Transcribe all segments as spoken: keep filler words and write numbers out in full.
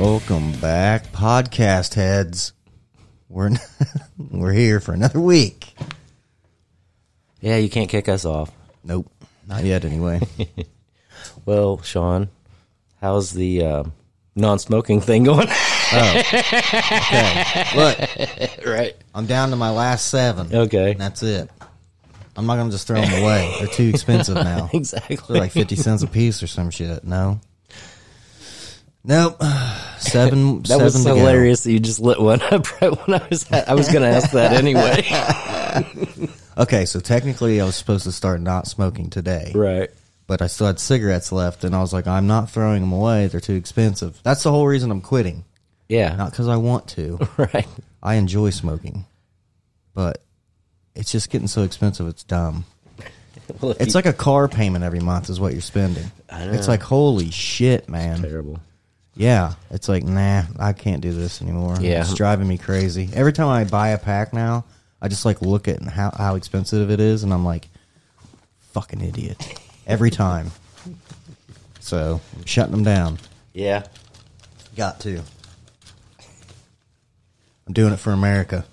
Welcome back, podcast heads. We're we're here for another week. Yeah, you can't kick us off. Nope, not yet anyway. Well, Sean, how's the uh, non-smoking thing going? Oh, okay. Look, right. I'm down to my last seven. Okay, and that's it. I'm not gonna just throw them away. They're too expensive now. Exactly. They're like fifty cents a piece or some shit. No. Nope. Seven. That seven was to hilarious go. That you just lit one up right when I was at, I was going to ask that anyway. Okay, so technically I was supposed to start not smoking today. Right. But I still had cigarettes left, and I was like, I'm not throwing them away. They're too expensive. That's the whole reason I'm quitting. Yeah. Not because I want to. Right. I enjoy smoking, but it's just getting so expensive it's dumb. Well, it's you, like a car payment every month is what you're spending. I know. It's like, holy shit, man. It's terrible. Yeah, it's like, nah, I can't do this anymore. Yeah. It's driving me crazy. Every time I buy a pack now, I just like look at how, how expensive it is, and I'm like, fucking idiot. Every time. So, I'm shutting them down. Yeah. Got to. I'm doing it for America.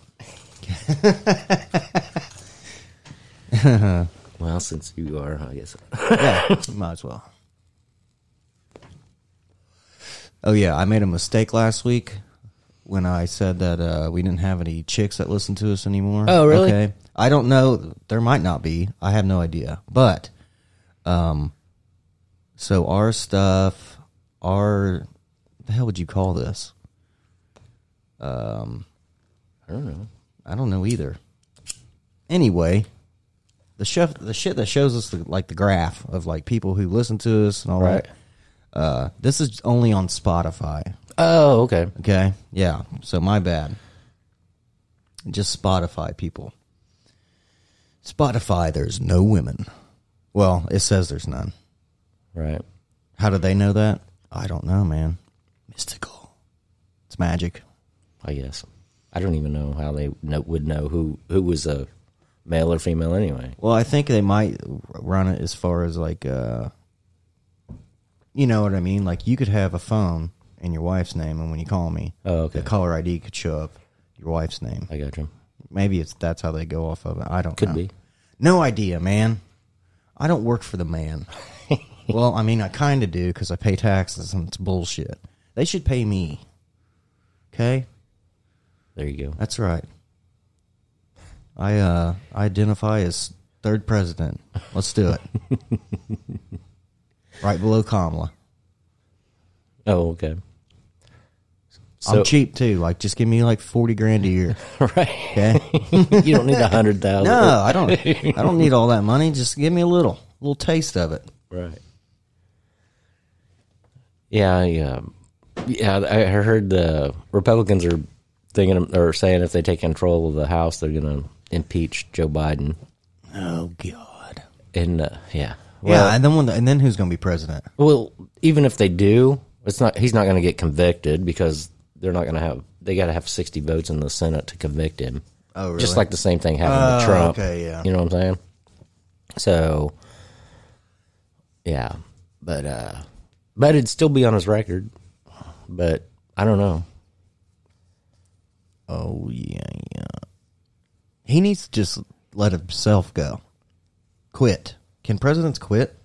Well, since you are, I guess. Yeah, might as well. Oh, yeah, I made a mistake last week when I said that uh, we didn't have any chicks that listened to us anymore. Oh, really? Okay. I don't know. There might not be. I have no idea. But, um, so our stuff, our, what the hell would you call this? Um, I don't know. I don't know either. Anyway, the, chef, the shit that shows us, the, like, the graph of, like, people who listen to us and all right. that. Uh, this is only on Spotify. Oh, okay. Okay, yeah. So my bad. Just Spotify, people. Spotify, there's no women. Well, it says there's none. Right. How do they know that? I don't know, man. Mystical. It's magic. I guess. I don't even know how they know, would know who, who was a male or female anyway. Well, I think they might run it as far as like... Uh, You know what I mean? Like, you could have a phone in your wife's name, and when you call me, oh, okay. the caller I D could show up your wife's name. I got you. Maybe it's that's how they go off of it. I don't could know. Could be. No idea, man. I don't work for the man. Well, I mean, I kind of do because I pay taxes, and it's bullshit. They should pay me. Okay? There you go. That's right. I uh, identify as third president. Let's do it. Right below Kamala. Oh, okay. So, I'm cheap, too. Like, just give me, like, forty grand a year. Right. Okay? You don't need a hundred thousand dollars. No, I don't I don't need all that money. Just give me a little. A little taste of it. Right. Yeah, I, um, yeah, I heard the Republicans are thinking or saying if they take control of the House, they're going to impeach Joe Biden. Oh, God. And, uh, yeah. Well, yeah, and then when the, and then who's going to be president? Well, even if they do, it's not. He's not going to get convicted because they're not going to have. They got to have sixty votes in the Senate to convict him. Oh, really? Just like the same thing happened oh, with Trump. Okay, yeah. You know what I'm saying? So, yeah, but uh, but it'd still be on his record. But I don't know. Oh yeah, yeah. He needs to just let himself go. Quit. Can presidents quit?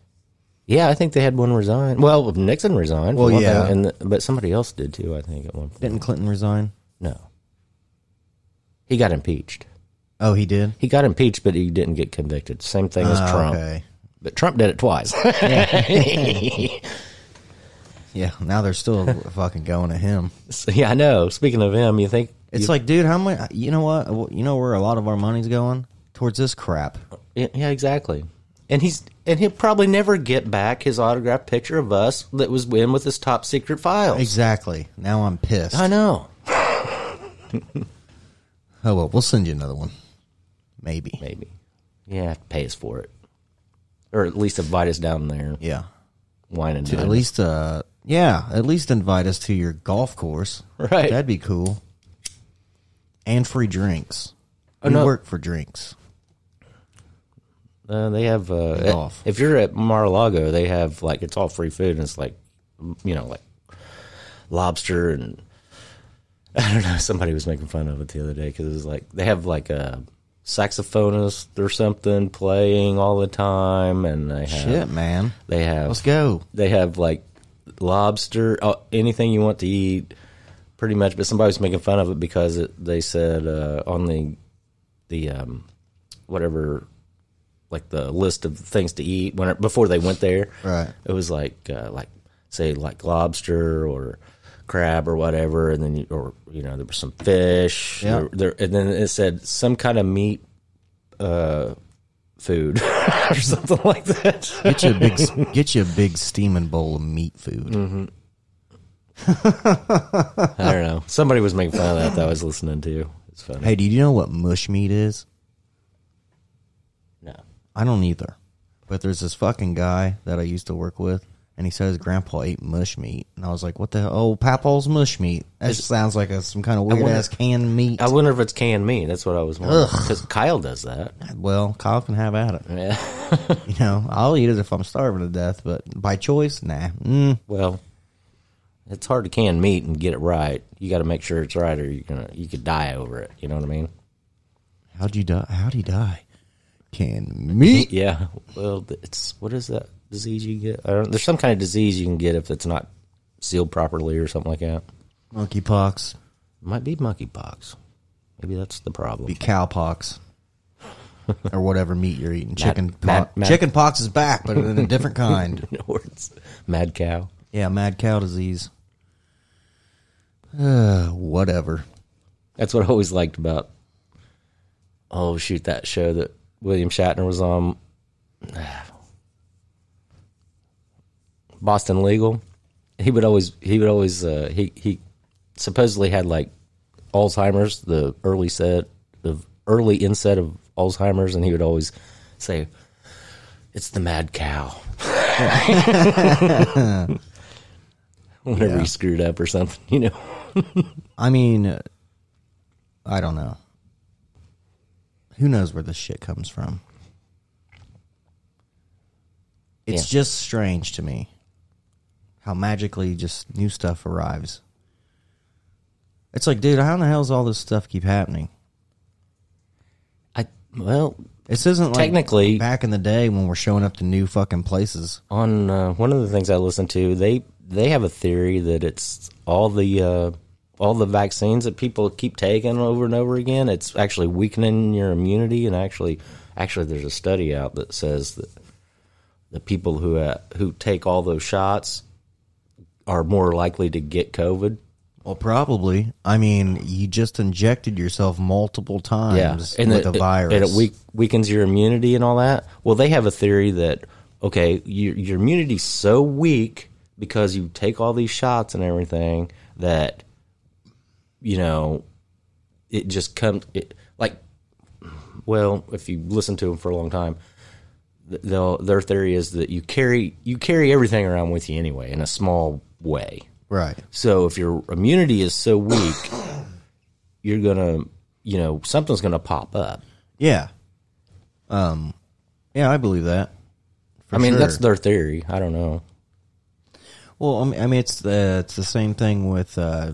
Yeah, I think they had one resign. Well, Nixon resigned. Well, yeah. Thing, and the, but somebody else did, too, I think, at one point. Didn't Clinton resign? No. He got impeached. Oh, he did? He got impeached, but he didn't get convicted. Same thing as uh, Trump. Okay. But Trump did it twice. Yeah. Yeah, now they're still fucking going to him. So, yeah, I know. Speaking of him, you think... It's you, like, dude, how much... You know what? You know where a lot of our money's going? Towards this crap. Yeah, exactly. And he's And he'll probably never get back his autographed picture of us that was in with his top secret files. Exactly. Now I'm pissed. I know. Oh, well, we'll send you another one. Maybe. Maybe. Yeah, pay us for it. Or at least invite us down there. Yeah. Wine and dine. At least, uh, yeah, at least invite us to your golf course. Right. That'd be cool. And free drinks. Oh, we no. work for drinks. Uh, they have, uh, at, if you're at Mar-a-Lago, they have, like, it's all free food, and it's, like, you know, like, lobster, and I don't know, somebody was making fun of it the other day, because it was, like, they have, like, a saxophonist or something playing all the time, and they have... Shit, man. They have... Let's go. They have, like, lobster, oh, anything you want to eat, pretty much, but somebody was making fun of it because it, they said uh, on the, the, um, whatever... like the list of things to eat when before they went there. Right. It was like uh, like say like lobster or crab or whatever, and then you, or you know there was some fish. Yeah. Or, there, and then it said some kind of meat uh, food or something like that. Get you a big get you a big steaming bowl of meat food. Mm-hmm. I don't know. Somebody was making fun of that that I was listening to. It's funny. Hey, do you know what mush meat is? I don't either, but there's this fucking guy that I used to work with, and he said his grandpa ate mush meat, and I was like, "What the hell? Oh, Papaw's mush meat? That it's, sounds like a, some kind of weird wonder, ass canned meat." I wonder if it's canned meat. That's what I was wondering. Because Kyle does that. Well, Kyle can have at it. Yeah, you know, I'll eat it if I'm starving to death, but by choice, nah. Mm. Well, it's hard to can meat and get it right. You got to make sure it's right, or you're gonna you could die over it. You know what I mean? How'd you die? How'd he die? Canned meat. Yeah. Well, it's what is that disease you get? I don't, there's some kind of disease you can get if it's not sealed properly or something like that. Monkeypox. Might be monkeypox. Maybe that's the problem. Be cowpox. Or whatever meat you're eating. Chicken mad, po- mad, mad. Chicken pox is back, but in a different kind. No, it's mad cow. Yeah, mad cow disease. Uh, whatever. That's what I always liked about oh shoot that show that William Shatner was on Boston Legal. He would always, he would always, uh, he he supposedly had like Alzheimer's, the early set of early inset of Alzheimer's, and he would always say, "It's the mad cow." Whenever yeah. he screwed up or something, you know. I mean, I don't know. Who knows where this shit comes from? It's yeah. just strange to me how magically just new stuff arrives. It's like, dude, how in the hell does all this stuff keep happening? I well, this isn't technically like back in the day when we're showing up to new fucking places. On uh, one of the things I listened to, they they have a theory that it's all the. Uh, All the vaccines that people keep taking over and over again, it's actually weakening your immunity. And actually, actually, there's a study out that says that the people who uh, who take all those shots are more likely to get COVID. Well, probably. I mean, you just injected yourself multiple times yeah. and with it, a virus, and it weak, weakens your immunity and all that. Well, they have a theory that okay, your, your immunity's so weak because you take all these shots and everything that. You know, it just comes like, well, if you listen to them for a long time, they'll, their theory is that you carry you carry everything around with you anyway in a small way. Right. So if your immunity is so weak, you're going to, you know, something's going to pop up. Yeah. Um. Yeah, I believe that. I mean, sure. That's their theory. I don't know. Well, I mean, I mean it's, the, it's the same thing with... Uh,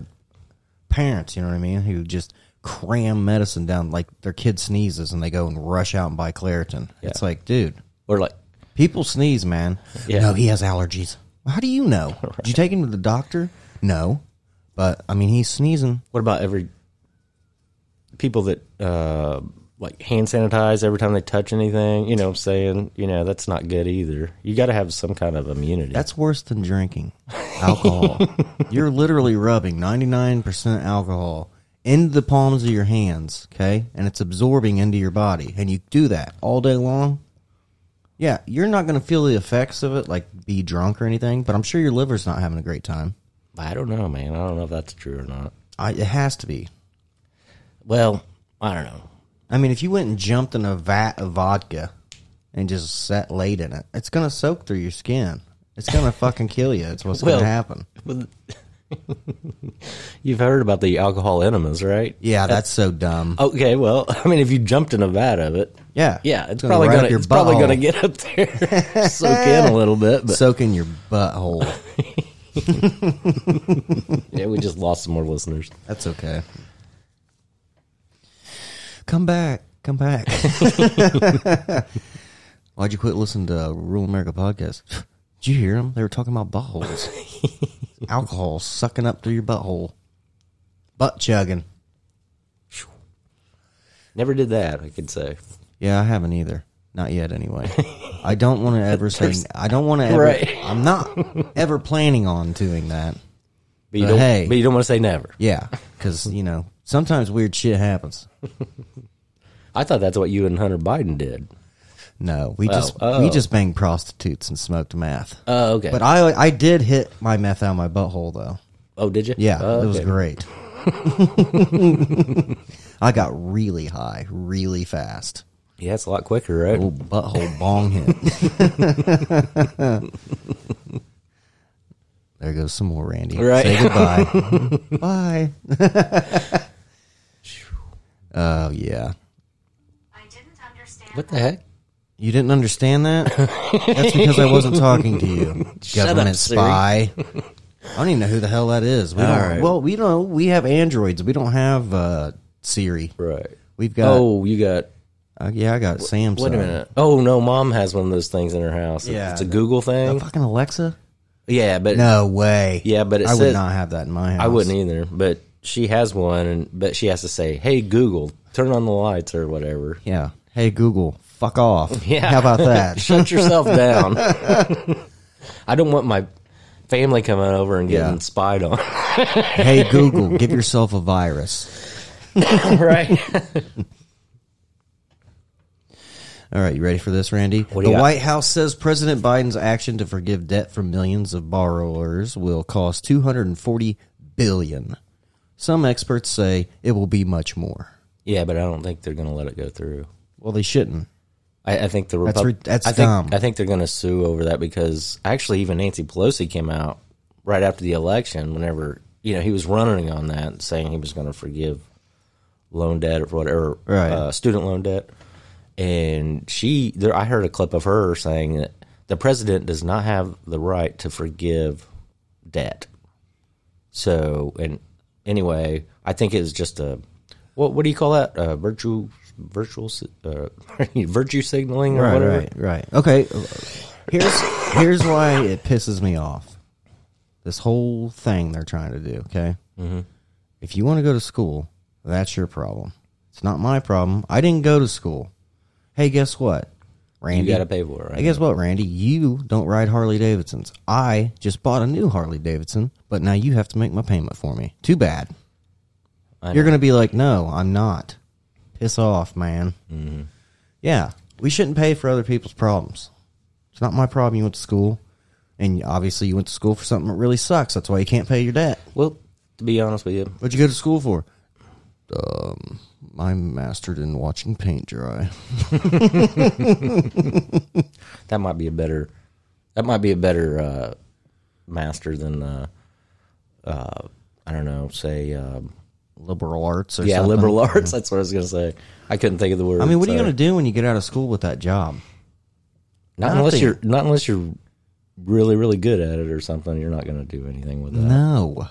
parents, you know what I mean, who just cram medicine down, like their kid sneezes and they go and rush out and buy Claritin. Yeah. It's like, dude. Or like. People sneeze, man. Yeah. No, he has allergies. Well, how do you know? Right. Did you take him to the doctor? No. But, I mean, he's sneezing. What about every, people that, uh, like, hand sanitize every time they touch anything? You know what I'm saying? You know, that's not good either. You got to have some kind of immunity. That's worse than drinking alcohol. You're literally rubbing ninety-nine percent alcohol into the palms of your hands, okay? And it's absorbing into your body. And you do that all day long. Yeah, you're not going to feel the effects of it, like be drunk or anything, but I'm sure your liver's not having a great time. I don't know, man. I don't know if that's true or not. I, it has to be. Well, I don't know. I mean, if you went and jumped in a vat of vodka and just sat laid in it, it's going to soak through your skin. It's going to fucking kill you. It's what's well, going to happen. Well, you've heard about the alcohol enemas, right? Yeah, that's, that's so dumb. Okay, well, I mean, if you jumped in a vat of it, yeah, yeah, it's, it's gonna probably right going to it's probably going to get up there, soak in a little bit, but. Soak in your butthole. Yeah, we just lost some more listeners. That's okay. Come back, come back. Why'd you quit listening to Rural America podcast? Did you hear them? They were talking about buttholes. Alcohol sucking up through your butthole. Butt chugging. Never did that, I could say. Yeah, I haven't either. Not yet, anyway. I don't want to ever say... I don't want to ever... Right. I'm not ever planning on doing that. But you but don't, hey, but you don't want to say never. Yeah, because, you know, sometimes weird shit happens. I thought that's what you and Hunter Biden did. No, we oh, just oh. we just banged prostitutes and smoked meth. Oh, okay. But I I did hit my meth out of my butthole, though. Oh, did you? Yeah, oh, okay. It was great. I got really high, really fast. Yeah, it's a lot quicker, right? Little butthole bong hit. There goes some more, Randy. Right. Say goodbye. Bye. Oh, yeah. I didn't understand. What the heck? You didn't understand that? That's because I wasn't talking to you. Shut government up, spy. Siri. I don't even know who the hell that is. We All don't, right. Well, we don't. We have androids. We don't have uh, Siri. Right. We've got. Oh, you got. Uh, yeah, I got w- Samsung. Wait a minute. Oh no, Mom has one of those things in her house. Yeah, it's a the, Google thing. A fucking Alexa. Yeah, but no way. Yeah, but it I says, would not have that in my house. I wouldn't either. But she has one, and but she has to say, "Hey Google, turn on the lights" or whatever. Yeah. Hey Google. Fuck off. Yeah. How about that? Shut yourself down. I don't want my family coming over and getting yeah. spied on. Hey, Google, give yourself a virus. Right. All right, you ready for this, Randy? What do you the got? White House says President Biden's action to forgive debt from millions of borrowers will cost two hundred forty billion dollars. Some experts say it will be much more. Yeah, but I don't think they're going to let it go through. Well, they shouldn't. I, I think the Repu- that's, re- that's I think, dumb. I think they're going to sue over that because actually, even Nancy Pelosi came out right after the election. Whenever you know he was running on that, saying he was going to forgive loan debt or whatever, right. uh, student loan debt, and she, there, I heard a clip of her saying that the president does not have the right to forgive debt. So, and anyway, I think it was just a what? What do you call that? A virtue. Virtual, uh, virtue signaling or right, whatever. Right, right. Okay, here's here's why it pisses me off. This whole thing they're trying to do, okay? Mm-hmm. If you want to go to school, that's your problem. It's not my problem. I didn't go to school. Hey, guess what, Randy? You got to pay for it, right? Hey, guess what, Randy? You don't ride Harley-Davidsons. I just bought a new Harley-Davidson, but now you have to make my payment for me. Too bad. You're going to be like, no, I'm not. Piss off, man. Mm-hmm. Yeah, we shouldn't pay for other people's problems. It's not my problem you went to school. And obviously you went to school for something that really sucks. That's why you can't pay your debt. Well, to be honest with you. What'd you go to school for? Um, I'm mastered in watching paint dry. That might be a better, that might be a better uh, master than, uh, uh, I don't know, say... Uh, liberal arts or yeah, something. Yeah, liberal arts. That's what I was going to say. I couldn't think of the word. I mean, what so. are you going to do when you get out of school with that job? Not Nothing. unless you're not unless you're really, really good at it or something. You're not going to do anything with that. No.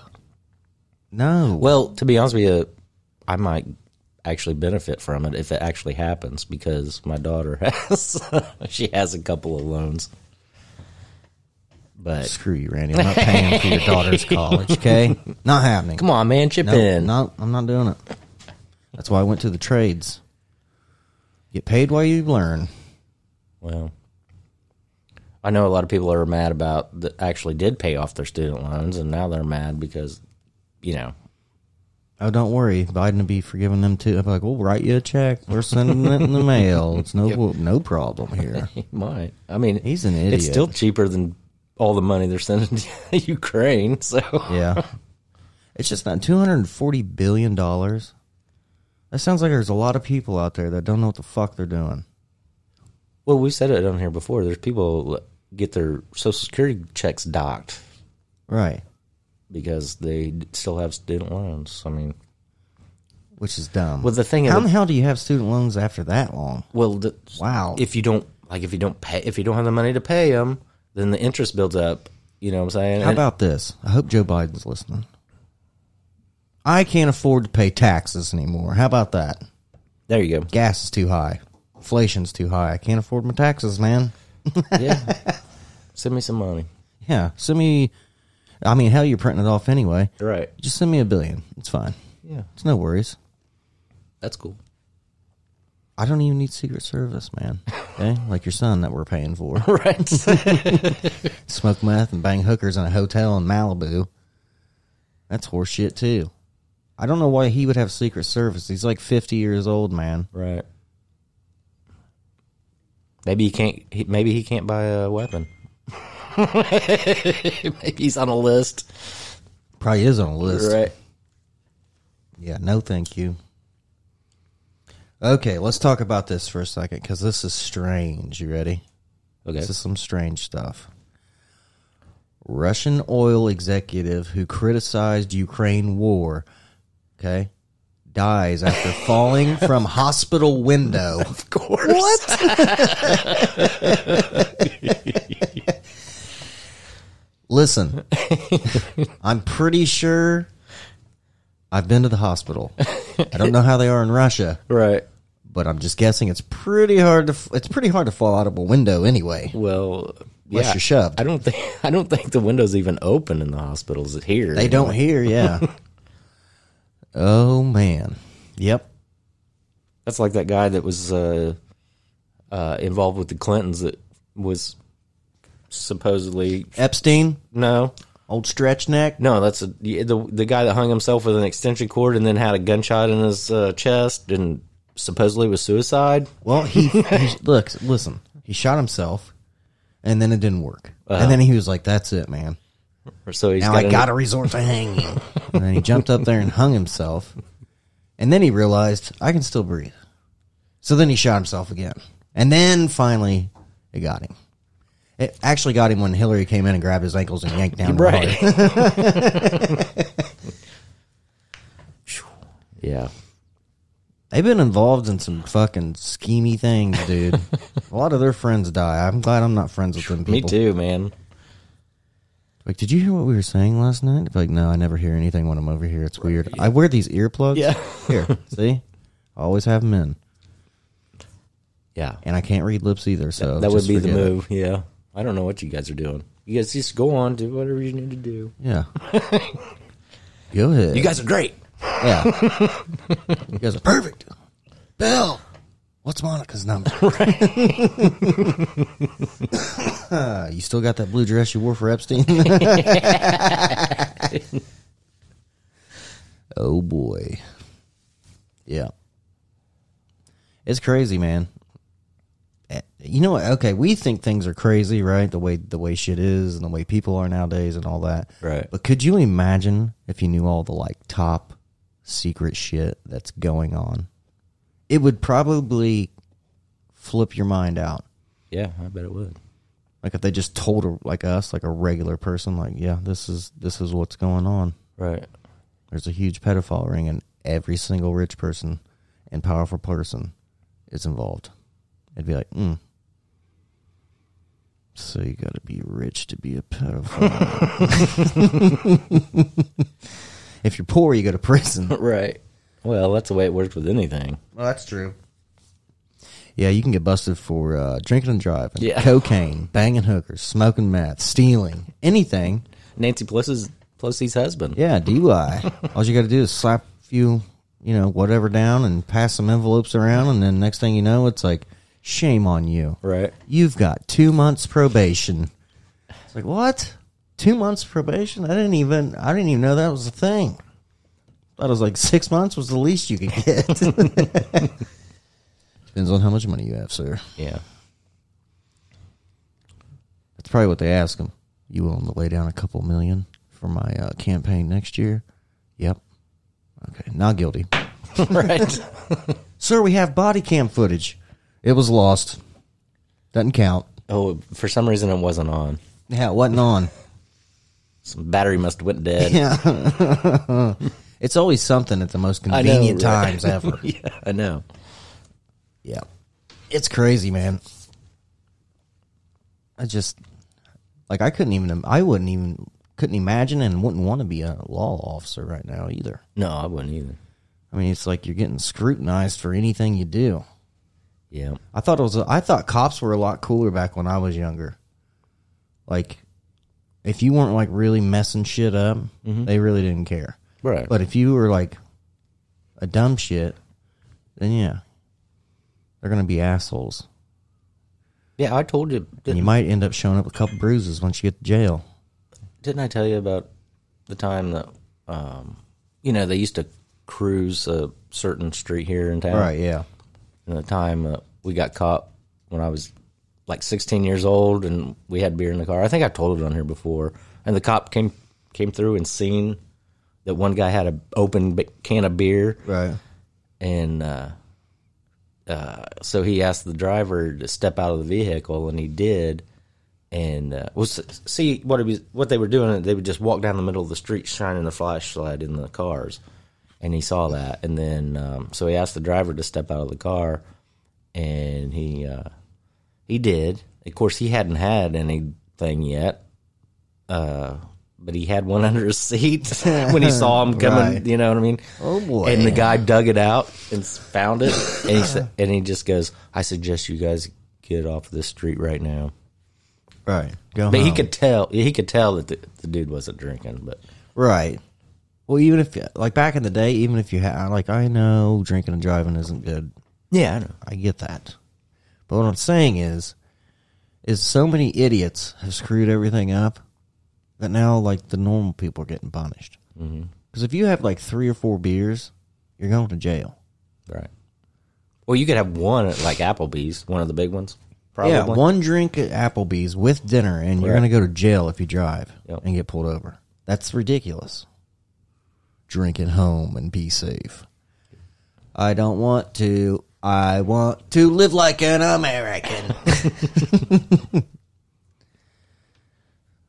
No. Well, to be honest with you, I might actually benefit from it if it actually happens because my daughter has she has a couple of loans. But screw you, Randy. I'm not paying for your daughter's college, okay? Not happening. Come on, man. Chip no, in. No, I'm not doing it. That's why I went to the trades. Get paid while you learn. Well, I know a lot of people are mad about that actually did pay off their student loans, and now they're mad because, you know, Oh, don't worry. Biden will be forgiving them, too. I'm like, we'll write you a check. We're sending it in the mail. It's no yep. no problem here. He might. I mean, he's an idiot. It's still cheaper than all the money they're sending to Ukraine. So yeah. It's just not two hundred forty billion dollars. That sounds like there's a lot of people out there that don't know what the fuck they're doing. Well, we said it on here before. There's people get their Social Security checks docked. Right. Because they still have student loans. I mean, which is dumb. Well, the thing is, how in the hell do you have student loans after that long? Well, the, wow. If you don't like, if you don't pay, if you don't have the money to pay them, then the interest builds up. You know what I'm saying? How about this? I hope Joe Biden's listening. I can't afford to pay taxes anymore. How about that? There you go. Gas is too high. Inflation's too high. I can't afford my taxes, man. Yeah. Send me some money. Yeah. Send me. I mean, hell, you're printing it off anyway. Right. Just send me a billion. It's fine. Yeah. It's no worries. That's cool. I don't even need Secret Service, man. Okay? Like your son that we're paying for. Right. Smoke meth and bang hookers in a hotel in Malibu. That's horse shit, too. I don't know why he would have Secret Service. He's like fifty years old, man. Right. Maybe he can't. Maybe he can't buy a weapon. Maybe he's on a list. Probably is on a list. Right. Yeah, no thank you. Okay, let's talk about this for a second, because this is strange. You ready? Okay. This is some strange stuff. Russian oil executive who criticized Ukraine war, okay, dies after falling from hospital window. Of course. What? Listen, I'm pretty sure I've been to the hospital. I don't know how they are in Russia. Right. But I'm just guessing it's pretty hard to it's pretty hard to fall out of a window anyway. Well, unless yeah, you're shoved. I don't think I don't think the window's even open in the hospitals here. They don't know? Here, yeah. Oh man. Yep. That's like that guy that was uh, uh, involved with the Clintons that was supposedly Epstein? No. Old stretch neck? No, that's a, the the guy that hung himself with an extension cord and then had a gunshot in his uh, chest and supposedly was suicide. Well, he, he look, listen. He shot himself and then it didn't work. Uh-huh. And then he was like, "That's it, man. So he's now got I got to resort to hanging." And then he jumped up there and hung himself. And then he realized, "I can still breathe." So then he shot himself again. And then finally it got him. It actually got him when Hillary came in and grabbed his ankles and yanked down right. the heart. Yeah. They've been involved in some fucking schemy things, dude. A lot of their friends die. I'm glad I'm not friends with them people. Me too, man. Like, did you hear what we were saying last night? Like, no, I never hear anything when I'm over here. It's right. weird. I wear these earplugs. Yeah. Here, see? I always have them in. Yeah. And I can't read lips either, so that would be the move, it. Yeah. I don't know what you guys are doing. You guys just go on, do whatever you need to do. Yeah. Go ahead. You guys are great. Yeah. You guys are perfect. Bill, what's Monica's number? Right. uh, you still got that blue dress you wore for Epstein? Oh, boy. Yeah. It's crazy, man. You know what? Okay, we think things are crazy, right? The way the way shit is and the way people are nowadays and all that. Right. But could you imagine if you knew all the like top secret shit that's going on? It would probably flip your mind out. Yeah, I bet it would. Like if they just told a, like us, like a regular person, like, yeah, this is this is what's going on. Right. There's a huge pedophile ring and every single rich person and powerful person is involved. It'd be like, mm. So you got to be rich to be a pedophile. If you're poor, you go to prison. Right. Well, that's the way it works with anything. Well, that's true. Yeah, you can get busted for uh, drinking and driving, yeah. cocaine, banging hookers, smoking meth, stealing, anything. Nancy Pelosi's, Pelosi's husband. Yeah, D U I. All you got to do is slap a few, you know, whatever down and pass some envelopes around, and then next thing you know, it's like, shame on you. Right. You've got two months probation. It's like, what? Two months probation? I didn't even I didn't even know that was a thing. I was like, six months was the least you could get. Depends on how much money you have, sir. Yeah. That's probably what they ask them. You willing to lay down a couple million for my uh, campaign next year? Yep. Okay, not guilty. Right. Sir, we have body cam footage. It was lost. Doesn't count. Oh, for some reason it wasn't on. Yeah, it wasn't on. Some battery must have went dead. Yeah. It's always something at the most convenient know, right? times ever. Yeah, I know. Yeah. It's crazy, man. I just, like, I couldn't even, I wouldn't even, couldn't imagine and wouldn't want to be a law officer right now either. No, I wouldn't either. I mean, it's like you're getting scrutinized for anything you do. Yeah. I thought it was, I thought cops were a lot cooler back when I was younger. Like, if you weren't, like, really messing shit up, mm-hmm. they really didn't care. Right. But if you were, like, a dumb shit, then, yeah, they're going to be assholes. Yeah, I told you. And you might end up showing up with a couple bruises once you get to jail. Didn't I tell you about the time that, um, you know, they used to cruise a certain street here in town? Right, yeah. And the time uh, we got caught when I was, like, sixteen years old, and we had beer in the car. I think I told it on here before. And the cop came came through and seen that one guy had an open can of beer. Right. And uh, uh, so he asked the driver to step out of the vehicle, and he did. And uh, well, see, what, it was, what they were doing, they would just walk down the middle of the street shining the flashlight in the cars. And he saw that. And then um, so he asked the driver to step out of the car, and he uh, he did. Of course, he hadn't had anything yet. Uh But he had one under his seat when he saw him coming, right. You know what I mean? Oh, boy. And the guy dug it out and found it. And he, sa- and he just goes, I suggest you guys get off this street right now. Right. Go but home. he could tell He could tell that the, the dude wasn't drinking. But Right. Well, even if, like back in the day, even if you had, like, I know drinking and driving isn't good. Yeah, I know. I get that. But what I'm saying is, is so many idiots have screwed everything up. That now, like, the normal people are getting punished. Because mm-hmm. if you have, like, three or four beers, you're going to jail. Right. Well, you could have one at, like, Applebee's, one of the big ones. Probably. Yeah, one drink at Applebee's with dinner, and you're right. going to go to jail if you drive yep. and get pulled over. That's ridiculous. Drink at home and be safe. I don't want to. I want to live like an American.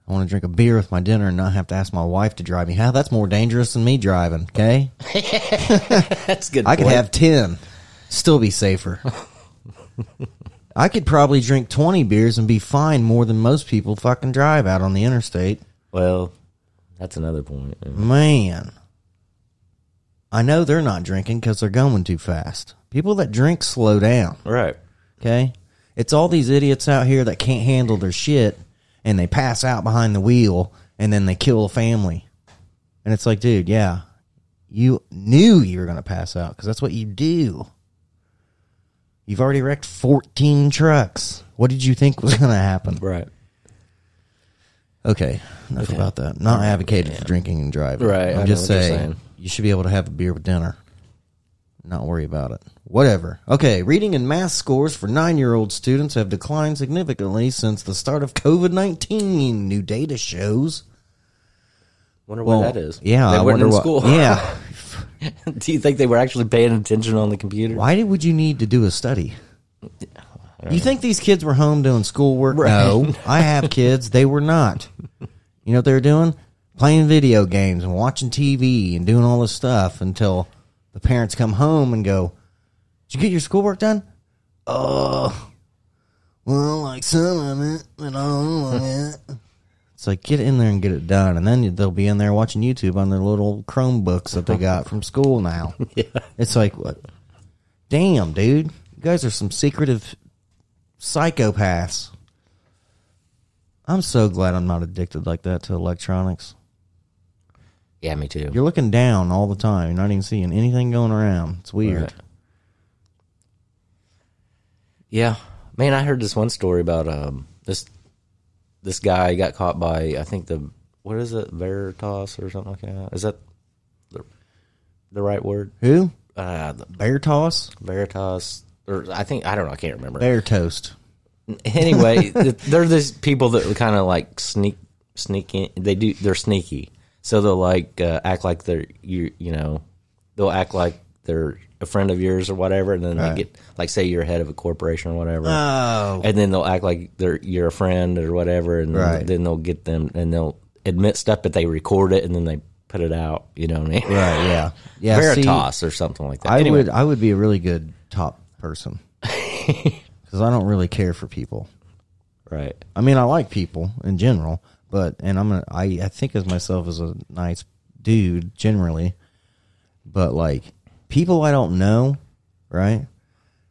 I want to drink a beer with my dinner and not have to ask my wife to drive me. How? That's more dangerous than me driving, okay? That's good. I could point. have ten. Still be safer. I could probably drink twenty beers and be fine more than most people fucking drive out on the interstate. Well, that's another point. Man. I know they're not drinking because they're going too fast. People that drink slow down. Right. Okay? It's all these idiots out here that can't handle their shit. And they pass out behind the wheel, and then they kill a family. And it's like, dude, yeah, you knew you were going to pass out, because that's what you do. You've already wrecked fourteen trucks. What did you think was going to happen? Right. Okay, enough okay. about that. Not advocating yeah. for drinking and driving. Right. I'm I just saying, saying you should be able to have a beer with dinner. Not worry about it. Whatever. Okay, reading and math scores for nine-year-old students have declined significantly since the start of covid nineteen, new data shows. Wonder well, what that is. Yeah, they I weren't in what, school. Yeah. Do you think they were actually paying attention on the computer? Why did, would you need to do a study? You think these kids were home doing schoolwork? Right. No. I have kids. They were not. You know what they were doing? Playing video games and watching T V and doing all this stuff until... The parents come home and go, did you get your schoolwork done? Oh, well, like some of it, but all of it. It's like, get in there and get it done. And then they'll be in there watching YouTube on their little Chromebooks that they got from school now. Yeah. It's like, what? Damn, dude. You guys are some secretive psychopaths. I'm so glad I'm not addicted like that to electronics. Yeah, me too. You're looking down all the time. You're not even seeing anything going around. It's weird. Right. Yeah. Man, I heard this one story about um, this this guy got caught by, I think the, what is it, Veritas or something like that? Is that the the right word? Who? Uh, Bear Toss? Bear Toss. Or I think, I don't know, I can't remember. Bear Toast. Anyway, they're these people that kind of like sneak, sneak in. They do, they're sneaky. So they'll like uh, act like they're, you you know, they'll act like they're a friend of yours or whatever, and then right. they get, like, say you're head of a corporation or whatever. Oh. And then they'll act like they're you're a friend or whatever, and right. then they'll get them, and they'll admit stuff, but they record it, and then they put it out, you know what I mean? Right, yeah. yeah Veritas see, or something like that. I, anyway. would, I would be a really good top person. Because I don't really care for people. Right. I mean, I like people in general, but, and I'm a, I, I think of myself as a nice dude generally, but, like, people I don't know, right?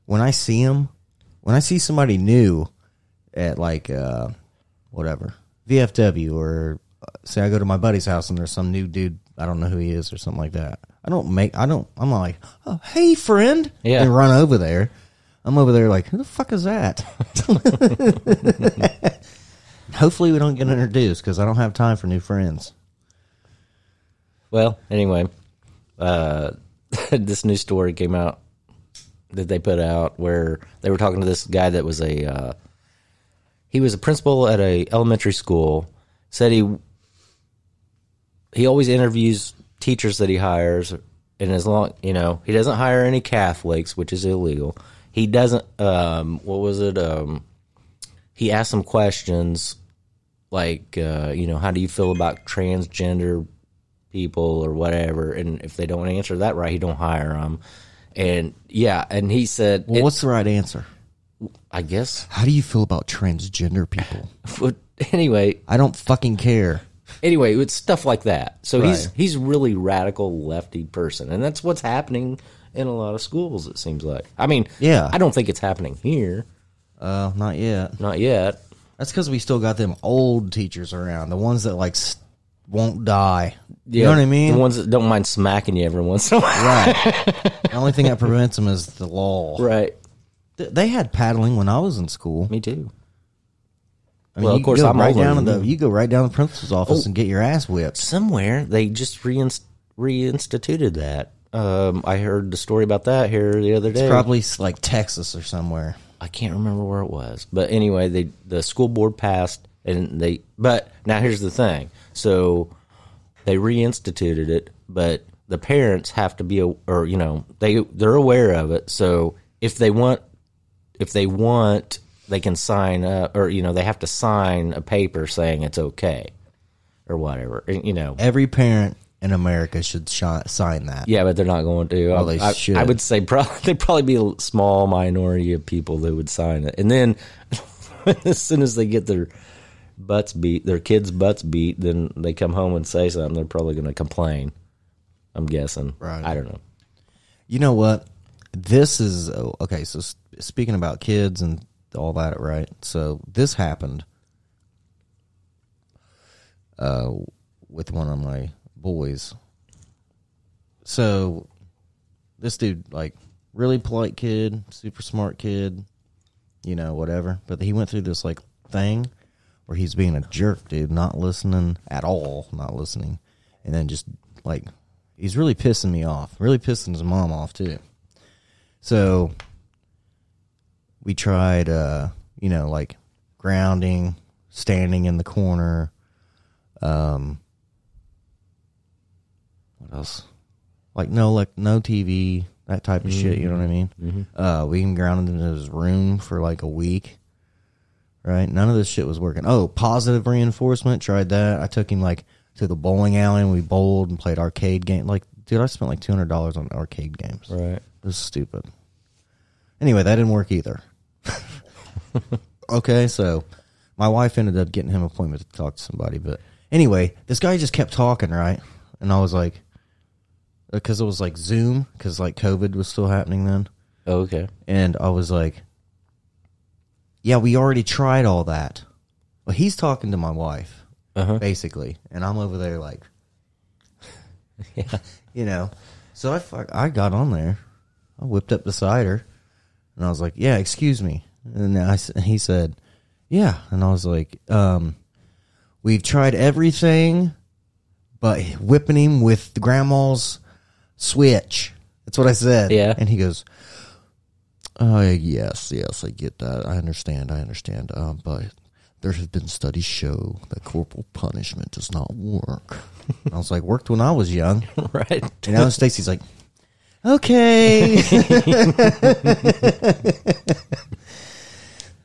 When I see them, when I see somebody new at, like, uh, whatever, V F W, or say I go to my buddy's house and there's some new dude, I don't know who he is or something like that. I don't make, I don't, I'm like, oh, hey, friend. Yeah. And run over there. I'm over there like, who the fuck is that? Hopefully we don't get introduced because I don't have time for new friends. Well, anyway, uh, this new story came out that they put out where they were talking to this guy that was a uh, he was a principal at a elementary school. Said he he always interviews teachers that he hires, and as long you know he doesn't hire any Catholics, which is illegal. He doesn't. Um, what was it? Um, he asked some questions like uh, you know how do you feel about transgender people or whatever, and if they don't answer that right, he don't hire them. And yeah, and he said, "Well, what's the right answer?" I guess. How do you feel about transgender people? But anyway, I don't fucking care. Anyway, it's stuff like that. So right. he's he's really radical lefty person, and that's what's happening in a lot of schools. It seems like. I mean, yeah, I don't think it's happening here. Uh, not yet. Not yet. That's because we still got them old teachers around, the ones that like. St- won't die. You yeah, know what I mean? The ones that don't mind smacking you every once in a while. Right. The only thing that prevents them is the law. Right. Th- they had paddling when I was in school. Me too. I mean, well, of course, I'm right down to the, you go right down to the principal's office oh, and get your ass whipped. Somewhere, they just reinst- reinstituted that. Um, I heard the story about that here the other day. It's probably like Texas or somewhere. I can't remember where it was. But anyway, they the school board passed, and they. But now here's the thing. So they reinstituted it, but the parents have to be, or you know, they they're aware of it. So if they want, if they want, they can sign up, or you know, they have to sign a paper saying it's okay, or whatever. You know, every parent in America should sh- sign that. Yeah, but they're not going to. Well, they I, should. I would say probably they'd probably be a small minority of people that would sign it, and then as soon as they get their butts beat, their kids' butts beat, then they come home and say something, they're probably going to complain, I'm guessing. Right. I don't know. You know what? This is, okay, so speaking about kids and all that, right? So this happened uh, with one of my boys. So this dude, like, really polite kid, super smart kid, you know, whatever. But he went through this, like, thing where he's being a jerk, dude, not listening at all, not listening. And then just, like, he's really pissing me off, really pissing his mom off, too. So we tried, uh, you know, like, grounding, standing in the corner. Um, what else? Like, no, like, no T V, that type of mm-hmm. shit, you know what I mean? Mm-hmm. Uh, we even grounded him in his room for, like, a week. Right, none of this shit was working. Oh, positive reinforcement, tried that. I took him, like, to the bowling alley, and we bowled and played arcade games. Like, dude, I spent, like, two hundred dollars on arcade games. Right. It was stupid. Anyway, that didn't work either. Okay, so my wife ended up getting him an appointment to talk to somebody. But anyway, this guy just kept talking, right? And I was like, because it was, like, Zoom, because, like, COVID was still happening then. Oh, okay. And I was like, yeah, we already tried all that. Well, he's talking to my wife, uh-huh. basically, and I'm over there like, yeah, you know. So I, fuck, I got on there. I whipped up beside her, and I was like, yeah, excuse me. And I, he said, yeah. And I was like, um, we've tried everything but whipping him with the grandma's switch. That's what I said. Yeah. And he goes, oh, yes, yes, I get that. I understand, I understand. Um, but there have been studies show that corporal punishment does not work. I was like, worked when I was young. Right. And now Stacey's like, okay.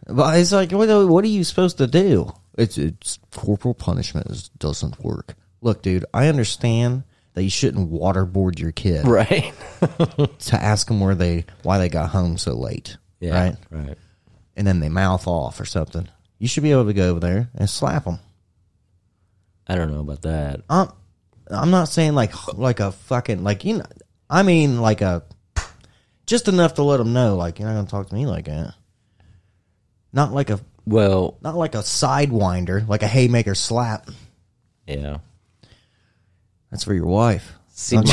But it's like, what, what are you supposed to do? It's, it's corporal punishment is, doesn't work. Look, dude, I understand that you shouldn't waterboard your kid, right? To ask them where they why they got home so late, yeah, right? Right. And then they mouth off or something. You should be able to go over there and slap them. I don't know about that. I'm, I'm not saying like like a fucking like you know. I mean like a just enough to let them know like you're not gonna talk to me like that. Not like a well, not like a sidewinder, like a haymaker slap. Yeah, that's for your wife. Seems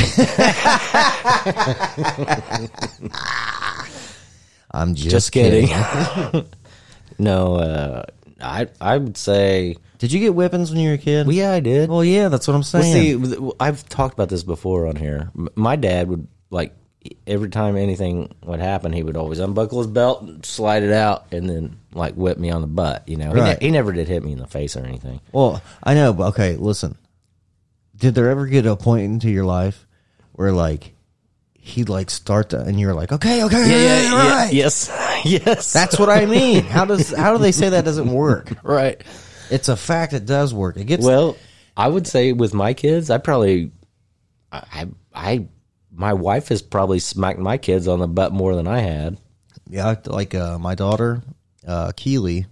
I'm just, just kidding. kidding. No, uh, I I would say. Did you get weapons when you were a kid? Well, yeah, I did. Well, yeah, that's what I'm saying. Well, see, I've talked about this before on here. My dad would like every time anything would happen, he would always unbuckle his belt and slide it out, and then like whip me on the butt. You know, right. he, ne- he never did hit me in the face or anything. Well, I know, but okay, listen. Did there ever get a point into your life where like he'd like start to, and you're like, okay, okay, yeah, yeah, yeah, yeah right. yes, yes. That's what I mean. How does how do they say that doesn't work? Right. It's a fact. It does work. It gets well. I would say with my kids, I probably, I, I. My wife has probably smacked my kids on the butt more than I had. Yeah, like uh, my daughter, uh, Keely,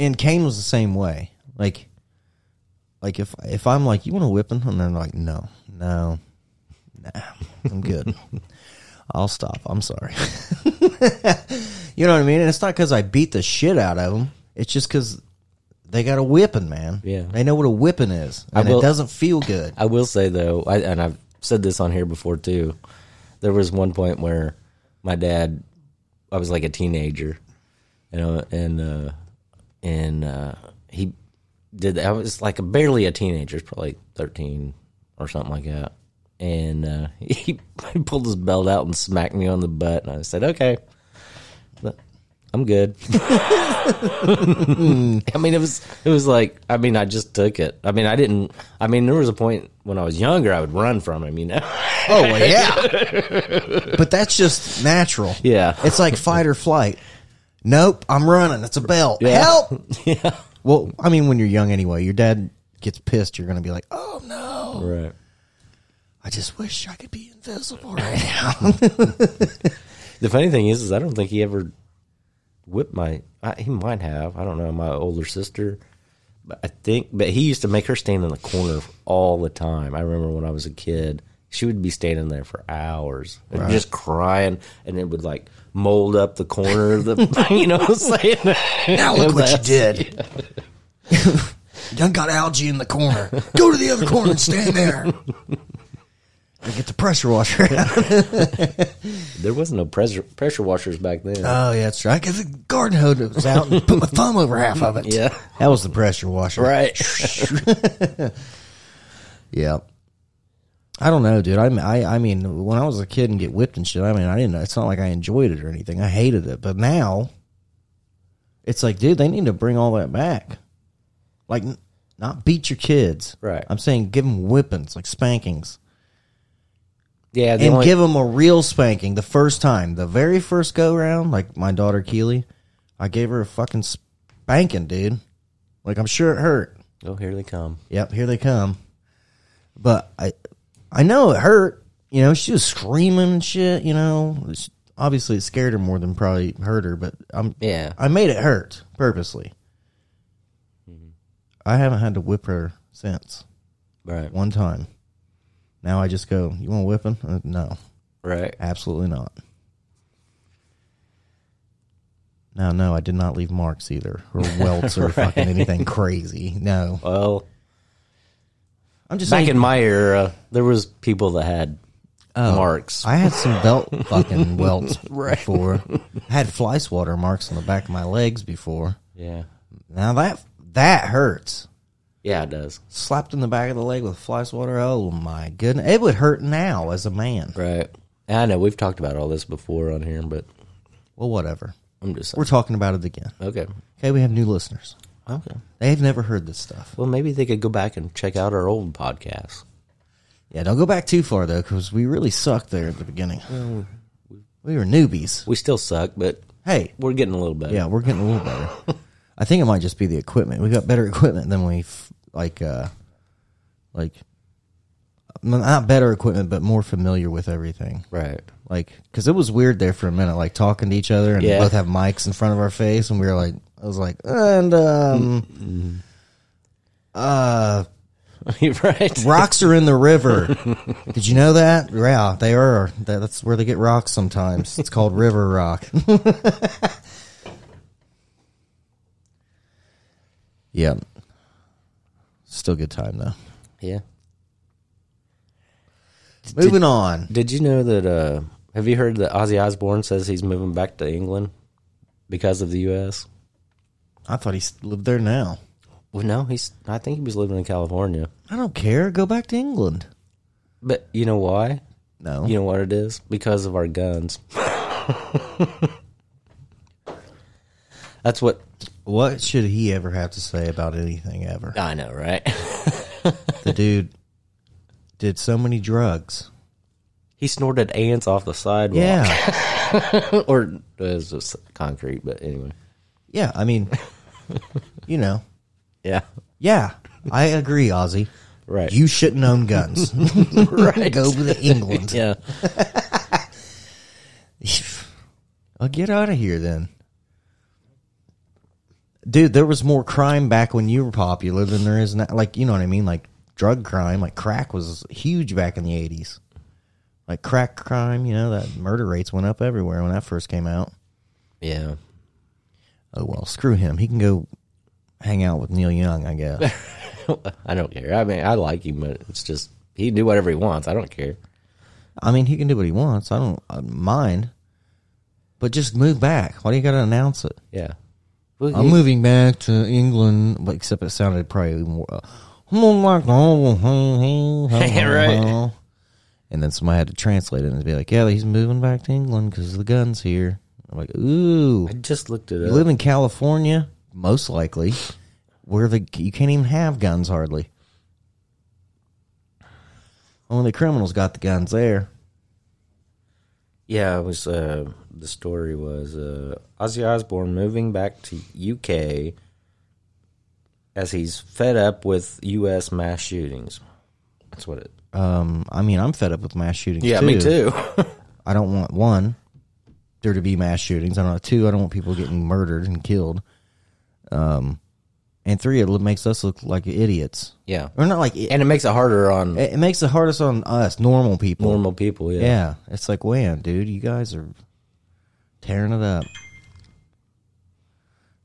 and Kane was the same way. Like, like if if I'm like, you want to whip him? And they're like, no, no, no, I'm good. I'll stop. I'm sorry. You know what I mean? And it's not because I beat the shit out of them. It's just because they got a whipping, man. Yeah, they know what a whipping is, and will, it doesn't feel good. I will say though, I, and I've. said this on here before too. There was one point where my dad, I was like a teenager, you know, and uh, and uh, he did. I was like a, barely a teenager, probably thirteen or something like that. And uh, he, he pulled his belt out and smacked me on the butt, and I said, "Okay, I'm good." I mean, it was it was like, I mean, I just took it. I mean, I didn't, I mean, there was a point when I was younger, I would run from him, you know? Oh, well, yeah. But that's just natural. Yeah. It's like fight or flight. Nope, I'm running. It's a belt. Yeah. Help! Yeah. Well, I mean, when you're young anyway, your dad gets pissed, you're going to be like, oh, no. Right. I just wish I could be invisible right now. The funny thing is, is I don't think he ever whipped my, I, he might have, I don't know, my older sister, but I think, but he used to make her stand in the corner all the time. I remember when I was a kid, she would be standing there for hours and right. just crying, and it would like mold up the corner of the, you know what I'm saying? Now look what you did. Yeah. Done got algae in the corner. Go to the other corner and stand there. I get the pressure washer out. There was no pressure pressure washers back then. Oh, yeah, that's right. Because the garden hose was out and put my thumb over half of it. Yeah. That was the pressure washer. Right. Yeah. I don't know, dude. I, I, I mean, when I was a kid and get whipped and shit, I mean, I didn't know. It's not like I enjoyed it or anything. I hated it. But now, it's like, dude, they need to bring all that back. Like, n- not beat your kids. Right. I'm saying give them whippings, like spankings. Yeah, and only- give them a real spanking the first time. The very first go-round, like my daughter Keely, I gave her a fucking spanking, dude. Like, I'm sure it hurt. Oh, here they come. Yep, here they come. But I I know it hurt. You know, she was screaming and shit, you know. Obviously, it scared her more than probably hurt her, but I'm, yeah. I made it hurt purposely. Mm-hmm. I haven't had to whip her since. Right. One time. Now I just go, you want a whipping? Uh, no. Right. Absolutely not. No, no, I did not leave marks either, or welts, or right. fucking anything crazy. No. Well, I'm just back saying, in my era, there was people that had oh, marks. I had some belt fucking welts right. before. I had fly swatter marks on the back of my legs before. Yeah. Now that that hurts. Yeah, it does. Slapped in the back of the leg with fly swatter. Oh, my goodness. It would hurt now as a man. Right. I know. We've talked about all this before on here, but... Well, whatever. I'm just saying. We're talking about it again. Okay. Okay, we have new listeners. Okay. They've never heard this stuff. Well, maybe they could go back and check out our old podcast. Yeah, don't go back too far, though, because we really sucked there at the beginning. Well, we, we were newbies. We still suck, but... Hey. We're getting a little better. Yeah, we're getting a little better. I think it might just be the equipment. We got better equipment than we... Like, uh, like, not better equipment, but more familiar with everything. Right. Like, because it was weird there for a minute, like talking to each other and yeah. both have mics in front of our face. And we were like, I was like, and, um, mm-hmm. uh, right. Rocks are in the river. Did you know that? Yeah, they are. That's where they get rocks sometimes. It's called river rock. Yeah. Still good time, though. Yeah. Moving did, on. Did you know that, uh, have you heard that Ozzy Osbourne says he's moving back to England because of the U S? I thought he lived there now. Well, no, he's. I think he was living in California. I don't care. Go back to England. But you know why? No. You know what it is? Because of our guns. That's what... What should he ever have to say about anything ever? I know, right? The dude did so many drugs. He snorted ants off the sidewalk. Yeah. Or it was just concrete, but anyway. Yeah, I mean, you know. Yeah. Yeah, I agree, Ozzy. Right. You shouldn't own guns. Right. Go to England. Yeah. I'll get out of here then. Dude, there was more crime back when you were popular than there is now. Like, you know what I mean? Like, drug crime. Like, crack was huge back in the eighties. Like, crack crime, you know, that murder rates went up everywhere when that first came out. Yeah. Oh, well, screw him. He can go hang out with Neil Young, I guess. I don't care. I mean, I like him, but it's just, he can do whatever he wants. I don't care. I mean, he can do what he wants. I don't, I don't mind. But just move back. Why do you got to announce it? Yeah. Well, I'm he, moving back to England, except it sounded probably more. Uh, right. And then somebody had to translate it and be like, "Yeah, he's moving back to England because the gun's here." I'm like, "Ooh!" I just looked it up. You live in California, most likely, where the you can't even have guns hardly. Only the criminals got the guns there. Yeah, it was. Uh, the story was uh, Ozzy Osbourne moving back to U K as he's fed up with U S mass shootings. That's what it. Um, I mean, I'm fed up with mass shootings. Yeah, too. Me too. I don't want one there to be mass shootings. I don't know. Two, I don't want people getting murdered and killed. Um, and three, it makes us look like idiots. Yeah, or not like, it, and it makes it harder on. It, it makes it hardest on us, normal people. Normal people, yeah. Yeah, it's like, man, dude, you guys are tearing it up.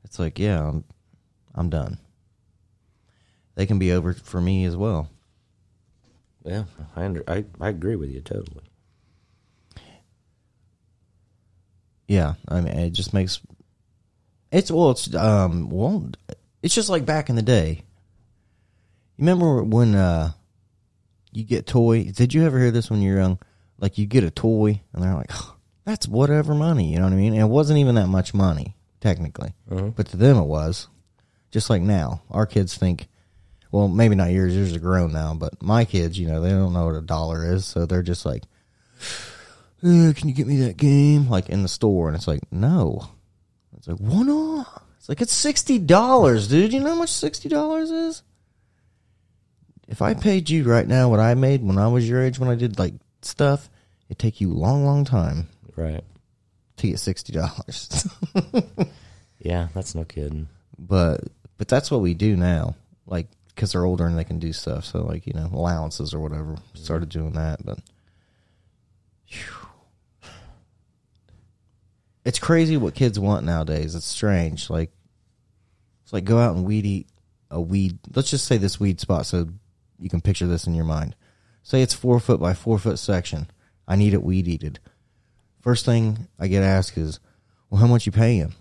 It's like, yeah, I'm, I'm done. They can be over for me as well. Yeah, I under, I I agree with you totally. Yeah, I mean, it just makes it's well, it's um, well, it's just like back in the day. You remember when uh, you get toy? Did you ever hear this when you're young? Like you get a toy, and they're like, oh, that's whatever money, you know what I mean? And it wasn't even that much money, technically. Mm-hmm. But to them it was. Just like now. Our kids think, well, maybe not yours. Yours are grown now. But my kids, you know, they don't know what a dollar is. So they're just like, uh, can you get me that game? Like in the store. And it's like, no. It's like, one off. It's like, it's sixty dollars, dude. You know how much sixty dollars is? If I paid you right now what I made when I was your age, when I did, like, stuff, it'd take you a long, long time. Right. To get sixty dollars. Yeah, that's no kidding. But but that's what we do now. Like, because they're older and they can do stuff. So, like, you know, allowances or whatever. Started doing that, but. Whew. It's crazy what kids want nowadays. It's strange. Like, it's like go out and weed eat a weed. Let's just say this weed spot so you can picture this in your mind. Say it's four foot by four foot section. I need it weed eated. First thing I get asked is, well, how much you paying?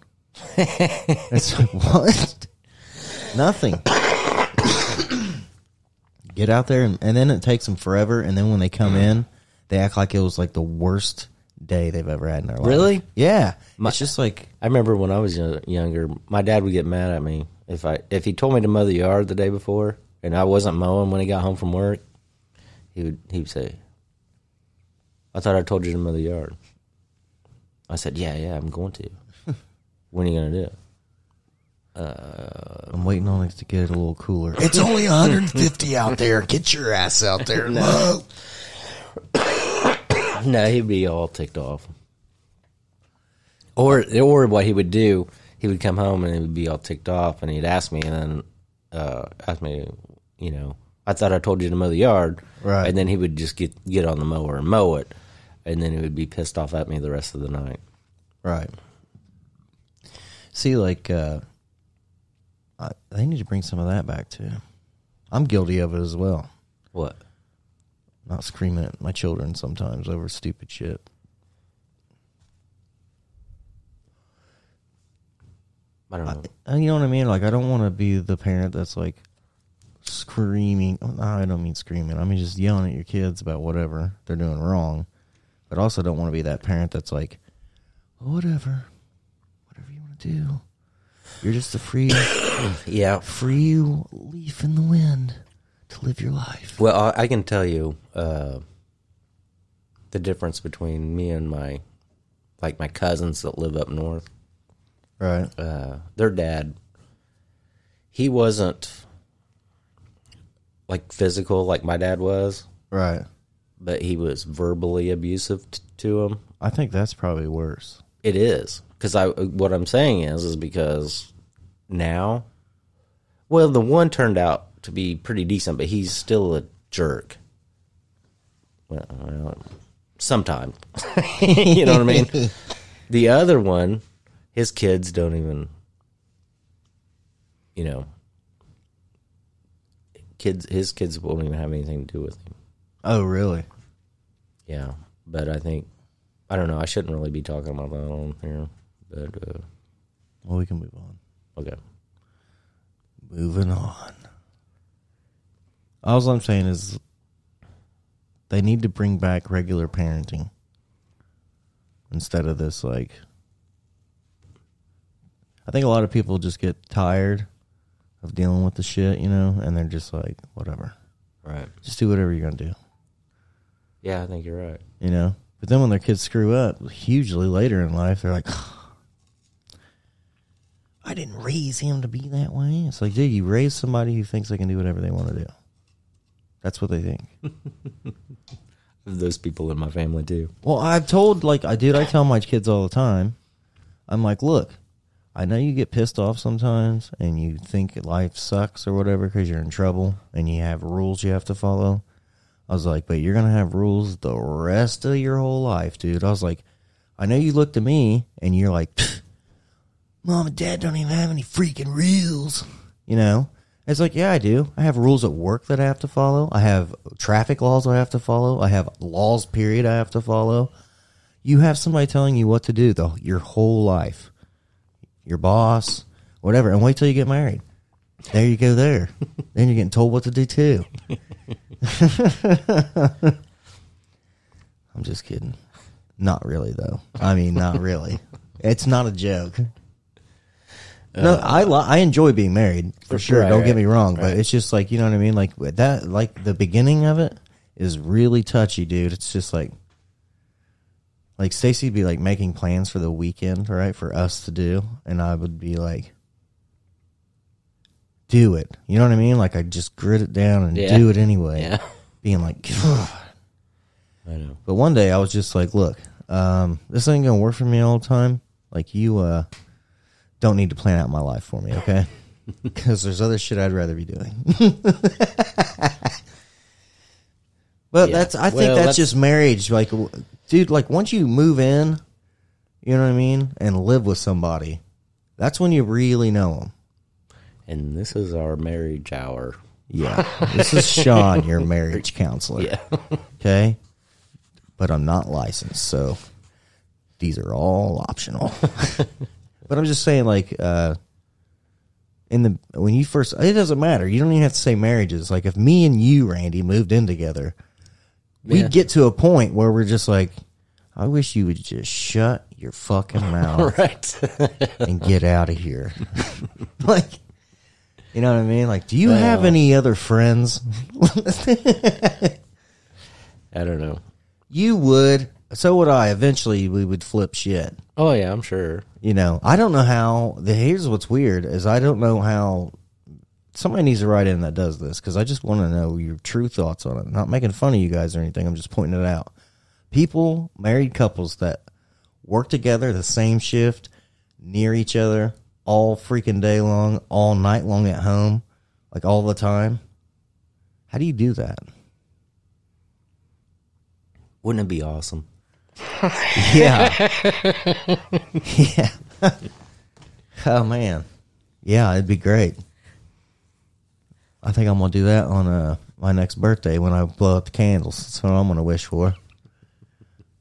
It's like, what? Nothing. get out there, and, and then it takes them forever. And then when they come in, they act like it was like the worst day they've ever had in their life. Really? Yeah. My, it's just like I remember when I was younger, my dad would get mad at me if I if he told me to mow the yard the day before and I wasn't mowing when he got home from work. He would he would say, "I thought I told you to mow the yard." I said, "Yeah, yeah, I'm going to." "When are you going to do it?" Uh, I'm waiting on it to get a little cooler. It's only one hundred fifty out there. Get your ass out there. No. No, he'd be all ticked off. Or or what he would do, he would come home and he would be all ticked off, and he'd ask me, and then uh, ask me, you know, "I thought I told you to mow the yard." Right. And then he would just get, get on the mower and mow it, and then he would be pissed off at me the rest of the night. Right. See, like, uh, I, they need to bring some of that back, too. I'm guilty of it as well. What? Not screaming at my children sometimes over stupid shit. I don't know. I, you know what I mean? Like, I don't want to be the parent that's, like, screaming. No, I don't mean screaming. I mean just yelling at your kids about whatever they're doing wrong. But also don't want to be that parent that's like, well, whatever. Whatever you want to do. You're just a free, yeah, free leaf in the wind. Live your life. Well, I can tell you uh, the difference between me and my, like my cousins that live up north. Right. Uh, their dad, he wasn't like physical like my dad was. Right. But he was verbally abusive t- to him. I think that's probably worse. It is. Because I, what I'm saying is, is because now, well, the one turned out to be pretty decent, but he's still a jerk. Well, well sometime. You know what I mean? The other one, his kids don't even, you know, kids. His kids won't even have anything to do with him. Oh, really? Yeah, but I think, I don't know, I shouldn't really be talking about that on here. But, uh, well, we can move on. Okay. Moving on. All I'm saying is they need to bring back regular parenting instead of this, like... I think a lot of people just get tired of dealing with the shit, you know, and they're just like, whatever. Right. Just do whatever you're going to do. Yeah, I think you're right. You know? But then when their kids screw up, hugely later in life, they're like, I didn't raise him to be that way. It's like, dude, you raise somebody who thinks they can do whatever they want to do. That's what they think. Those people in my family do. Well, I've told, like, I dude, I tell my kids all the time. I'm like, look, I know you get pissed off sometimes and you think life sucks or whatever because you're in trouble and you have rules you have to follow. I was like, but you're going to have rules the rest of your whole life, dude. I was like, I know you look to me and you're like, Mom and Dad don't even have any freaking rules, you know? It's like, yeah, I do. I have rules at work that I have to follow. I have traffic laws I have to follow. I have laws, period, I have to follow. You have somebody telling you what to do the, your whole life. Your boss, whatever. And wait till you get married. There you go there. Then you're getting told what to do, too. I'm just kidding. Not really, though. I mean, not really. It's not a joke. No, uh, I lo- I enjoy being married for sure. Right, don't right, get me wrong, right. But it's just like, you know what I mean. Like that, like the beginning of it is really touchy, dude. It's just like, like Stacy'd be like making plans for the weekend, right, for us to do, and I would be like, do it. You know what I mean? Like I just grit it down and yeah. do it anyway. Yeah. Being like, God. I know. But one day I was just like, look, um, this ain't gonna work for me all the time. Like you, uh. don't need to plan out my life for me, okay? Because there's other shit I'd rather be doing. But yeah. that's, I think well, that's, that's just marriage. Like, dude, like once you move in, you know what I mean, and live with somebody, that's when you really know them. And this is our marriage hour. Yeah. This is Sean, your marriage counselor. Yeah. Okay? But I'm not licensed, so these are all optional. But I'm just saying, like, uh, in the when you first, it doesn't matter. You don't even have to say marriages. Like if me and you, Randy, moved in together, yeah. we'd get to a point where we're just like, I wish you would just shut your fucking mouth right. and get out of here. Like, you know what I mean? Like, do you uh, have any other friends? I don't know. You would. So would I. Eventually, we would flip shit. Oh, yeah, I'm sure. You know, I don't know how. The, here's what's weird is I don't know how. Somebody needs to write in that does this because I just want to know your true thoughts on it. I'm not making fun of you guys or anything. I'm just pointing it out. People, married couples that work together the same shift, near each other, all freaking day long, all night long at home, like all the time. How do you do that? Wouldn't it be awesome? Yeah. Yeah. Oh, man. Yeah, it'd be great. I think I'm going to do that on uh, my next birthday when I blow out the candles. That's what I'm going to wish for.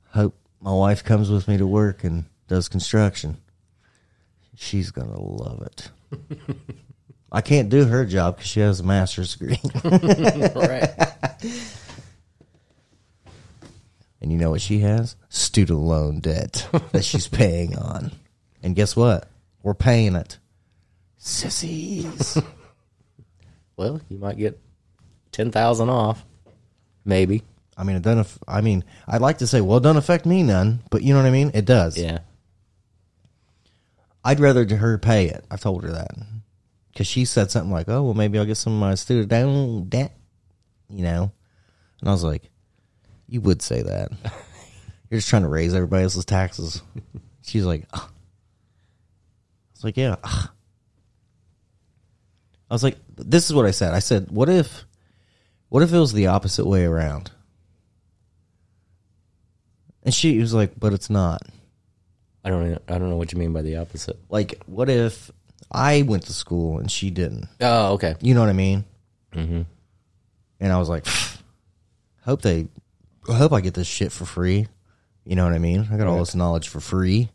Hope my wife comes with me to work and does construction. She's going to love it. I can't do her job because she has a master's degree. Right. And you know what she has? Student loan debt that she's paying on. And guess what? We're paying it. Sissies. Well, you might get ten thousand dollars off. Maybe. I mean, it doesn't. Aff- I mean, I'd like to say, well, it doesn't affect me none, but you know what I mean? It does. Yeah. I'd rather her pay it. I've told her that. Because she said something like, oh, well, maybe I'll get some of my student loan debt, you know? And I was like, you would say that. You're just trying to raise everybody else's taxes. She's like, oh. I was like, yeah. I was like, this is what I said. I said, what if, what if it was the opposite way around? And she was like, but it's not. I don't I don't know what you mean by the opposite. Like, what if I went to school and she didn't? Oh, okay. You know what I mean? Mm-hmm. And I was like, hope they, I hope I get this shit for free. You know what I mean? I got all this knowledge for free.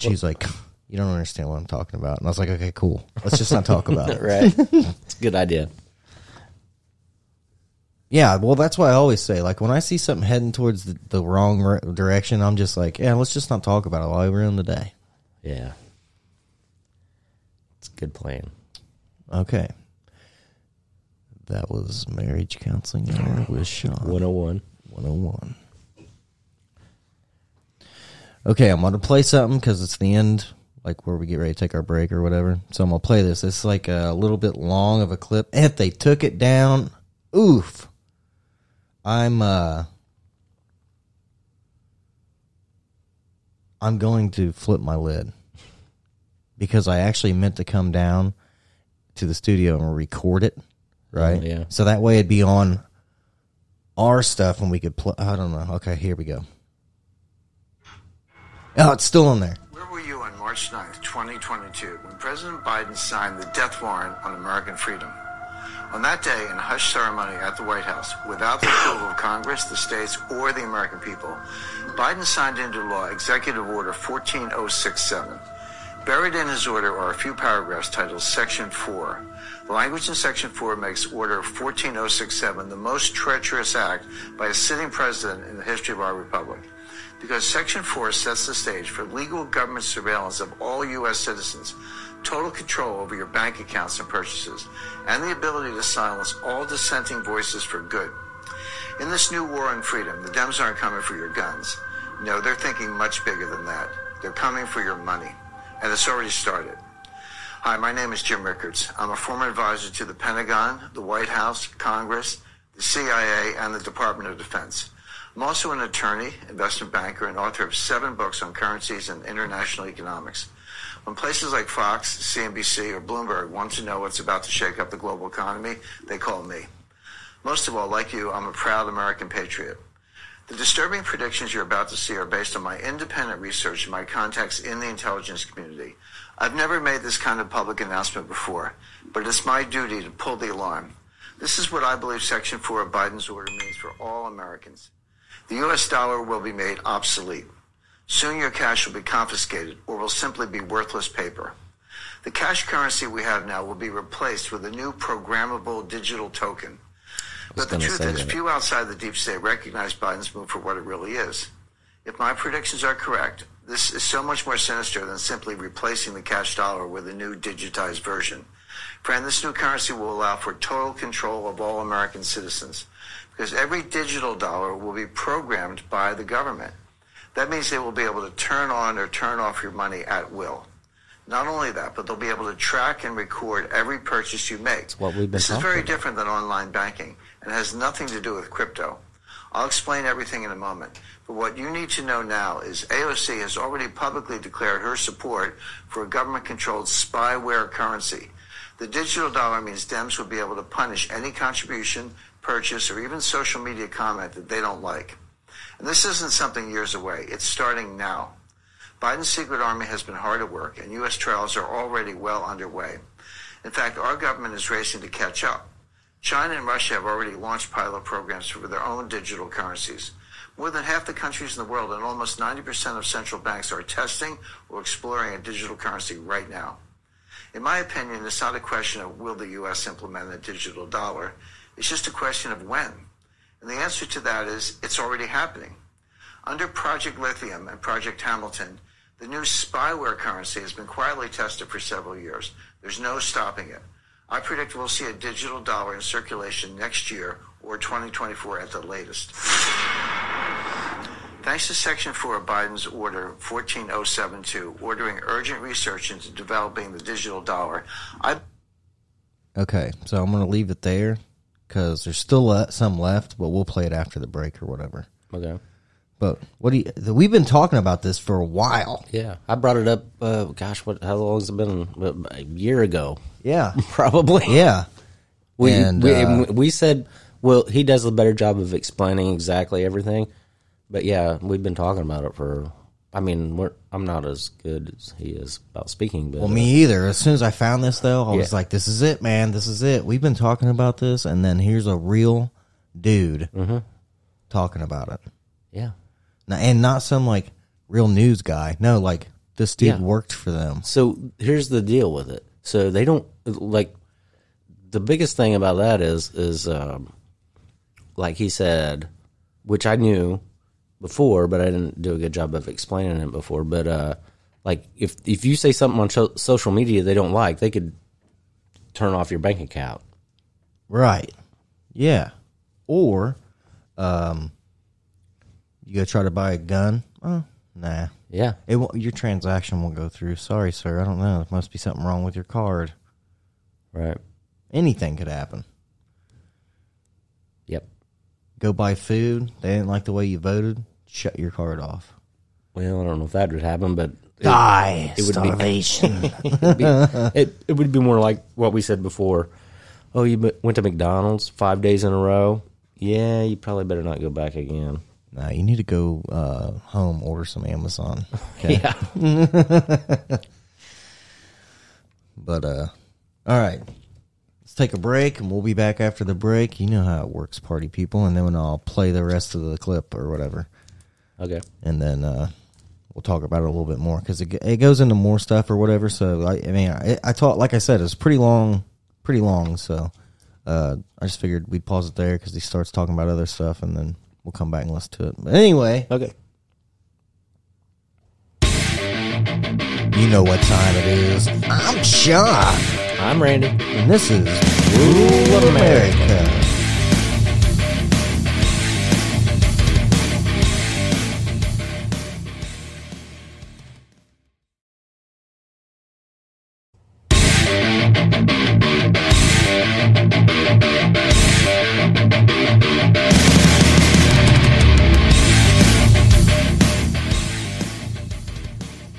She's well, like, you don't understand what I'm talking about. And I was like, okay, cool. Let's just not talk about it. Right. It's a good idea. Yeah, well, that's why I always say, like, when I see something heading towards the, the wrong re- direction, I'm just like, yeah, let's just not talk about it. While we're in the day. Yeah. It's a good plan. Okay. That was Marriage Counseling Hour with Sean. one oh one. one oh one. Okay, I'm going to play something because it's the end, like where we get ready to take our break or whatever. So I'm going to play this. It's like a little bit long of a clip. If they took it down, oof. I'm uh, I'm going to flip my lid because I actually meant to come down to the studio and record it, right? Oh, yeah. So that way it'd be on our stuff and we could play. I don't know. Okay, here we go. Oh, it's still on there. Where were you on March ninth, twenty twenty-two, when President Biden signed the death warrant on American freedom? On that day, in a hushed ceremony at the White House, without the approval of Congress, the states, or the American people, Biden signed into law Executive Order one four oh six seven. Buried in his order are a few paragraphs titled Section four. The language in Section four makes Order one four oh six seven the most treacherous act by a sitting president in the history of our republic, because Section four sets the stage for legal government surveillance of all U S citizens, total control over your bank accounts and purchases, and the ability to silence all dissenting voices for good. In this new war on freedom, the Dems aren't coming for your guns. No, they're thinking much bigger than that. They're coming for your money. And it's already started. Hi, my name is Jim Rickards. I'm a former advisor to the Pentagon, the White House, Congress, the C I A, and the Department of Defense. I'm also an attorney, investment banker, and author of seven books on currencies and international economics. When places like Fox, C N B C, or Bloomberg want to know what's about to shake up the global economy, they call me. Most of all, like you, I'm a proud American patriot. The disturbing predictions you're about to see are based on my independent research and my contacts in the intelligence community. I've never made this kind of public announcement before, but it's my duty to pull the alarm. This is what I believe Section four of Biden's order means for all Americans. The U S dollar will be made obsolete. Soon your cash will be confiscated or will simply be worthless paper. The cash currency we have now will be replaced with a new programmable digital token. But the truth is, few outside the deep state recognize Biden's move for what it really is. If my predictions are correct, this is so much more sinister than simply replacing the cash dollar with a new digitized version. Friend, this new currency will allow for total control of all American citizens, because every digital dollar will be programmed by the government. That means they will be able to turn on or turn off your money at will. Not only that, but they'll be able to track and record every purchase you make. That's what we've been this is very about. different than online banking and has nothing to do with crypto. I'll explain everything in a moment. But what you need to know now is A O C has already publicly declared her support for a government-controlled spyware currency. The digital dollar means Dems will be able to punish any contribution, purchase, or even social media comment that they don't like. And this isn't something years away. It's starting now. Biden's secret army has been hard at work, and U S trials are already well underway. In fact, our government is racing to catch up. China and Russia have already launched pilot programs for their own digital currencies. More than half the countries in the world and almost ninety percent of central banks are testing or exploring a digital currency right now. In my opinion, it's not a question of will the U S implement a digital dollar. It's just a question of when. And the answer to that is it's already happening. Under Project Lithium and Project Hamilton, the new spyware currency has been quietly tested for several years. There's no stopping it. I predict we'll see a digital dollar in circulation next year or twenty twenty-four at the latest. Thanks to Section four of Biden's Order one four zero seven two, ordering urgent research into developing the digital dollar. I okay, so I'm going to leave it there because there's still uh, some left, but we'll play it after the break or whatever. Okay. But what do you, we've been talking about this for a while. Yeah, I brought it up. Uh, gosh, what? How long has it been? A year ago. Yeah, probably. Yeah, we and, we, uh, we said, well, he does a better job of explaining exactly everything. But yeah, we've been talking about it for. I mean, we're, I'm not as good as he is about speaking. But well, me uh, either. As soon as I found this, though, I yeah. was like, "This is it, man. This is it." We've been talking about this, and then here's a real dude mm-hmm. talking about it. Yeah. And not some, like, real news guy. No, like, this dude yeah. worked for them. So here's the deal with it. So they don't, like, the biggest thing about that is, is um, like he said, which I knew before, but I didn't do a good job of explaining it before. But, uh, like, if, if you say something on so- social media they don't like, they could turn off your bank account. Right. Yeah. Or, um... you go try to buy a gun? Oh, nah. Yeah. It won't, your transaction won't go through. Sorry, sir. I don't know. There must be something wrong with your card. Right. Anything could happen. Yep. Go buy food. They didn't like the way you voted. Shut your card off. Well, I don't know if that would happen, but... It, Die. It would starvation. Be, it, would be, it, it would be more like what we said before. Oh, you went to McDonald's five days in a row? Yeah, you probably better not go back again. No, you need to go uh, home, order some Amazon. Okay? Yeah. But, uh, all right. Let's take a break, and we'll be back after the break. You know how it works, party people. And then I'll play the rest of the clip or whatever. Okay. And then uh, we'll talk about it a little bit more because it, it goes into more stuff or whatever. So, I, I mean, I, I taught, like I said, it's pretty long, pretty long. So uh, I just figured we'd pause it there because he starts talking about other stuff and then... we'll come back and listen to it. But anyway. Okay. You know what time it is. I'm Sean. I'm Randy. And this is Rural America. America.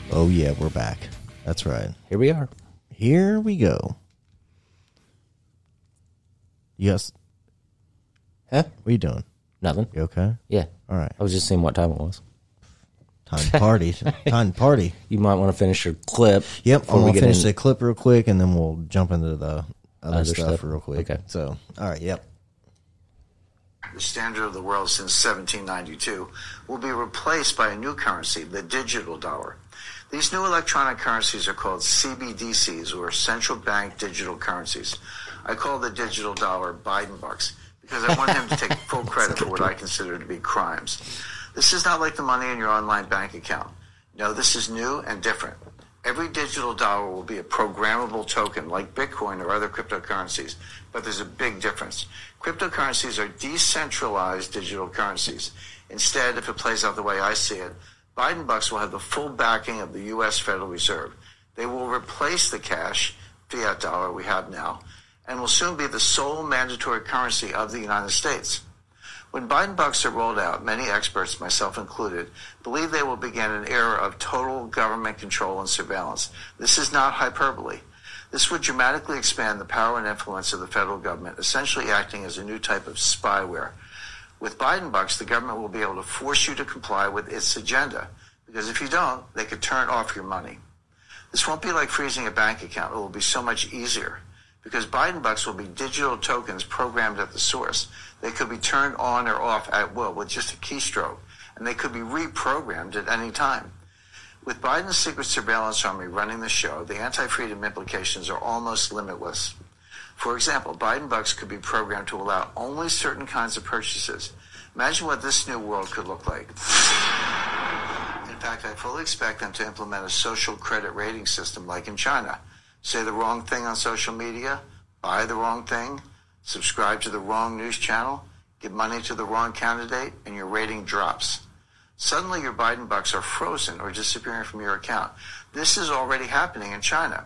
Oh, yeah, we're back. That's right. Here we are. Here we go. Yes. Huh? What are you doing? Nothing. You okay? Yeah. All right. I was just seeing what time it was. Time to party. Time to party. You might want to finish your clip. Yep. I'm going to finish in... the clip real quick, and then we'll jump into the other, other stuff, stuff real quick. Okay. So, all right, yep. The standard of the world since seventeen ninety-two will be replaced by a new currency, the digital dollar. These new electronic currencies are called C B D Cs, or central bank digital currencies. I call the digital dollar Biden bucks because I want him to take full credit for what I consider to be crimes. This is not like the money in your online bank account. No, this is new and different. Every digital dollar will be a programmable token like Bitcoin or other cryptocurrencies, but there's a big difference. Cryptocurrencies are decentralized digital currencies. Instead, if it plays out the way I see it, Biden bucks will have the full backing of the U S Federal Reserve. They will replace the cash, fiat dollar we have now, and will soon be the sole mandatory currency of the United States. When Biden bucks are rolled out, many experts, myself included, believe they will begin an era of total government control and surveillance. This is not hyperbole. This would dramatically expand the power and influence of the federal government, essentially acting as a new type of spyware. With Biden bucks, the government will be able to force you to comply with its agenda, because if you don't, they could turn off your money. This won't be like freezing a bank account. It will be so much easier, because Biden bucks will be digital tokens programmed at the source. They could be turned on or off at will with just a keystroke, and they could be reprogrammed at any time. With Biden's secret surveillance army running the show, the anti-freedom implications are almost limitless. For example, Biden bucks could be programmed to allow only certain kinds of purchases. Imagine what this new world could look like. In fact, I fully expect them to implement a social credit rating system like in China. Say the wrong thing on social media, buy the wrong thing, subscribe to the wrong news channel, give money to the wrong candidate, and your rating drops. Suddenly your Biden bucks are frozen or disappearing from your account. This is already happening in China.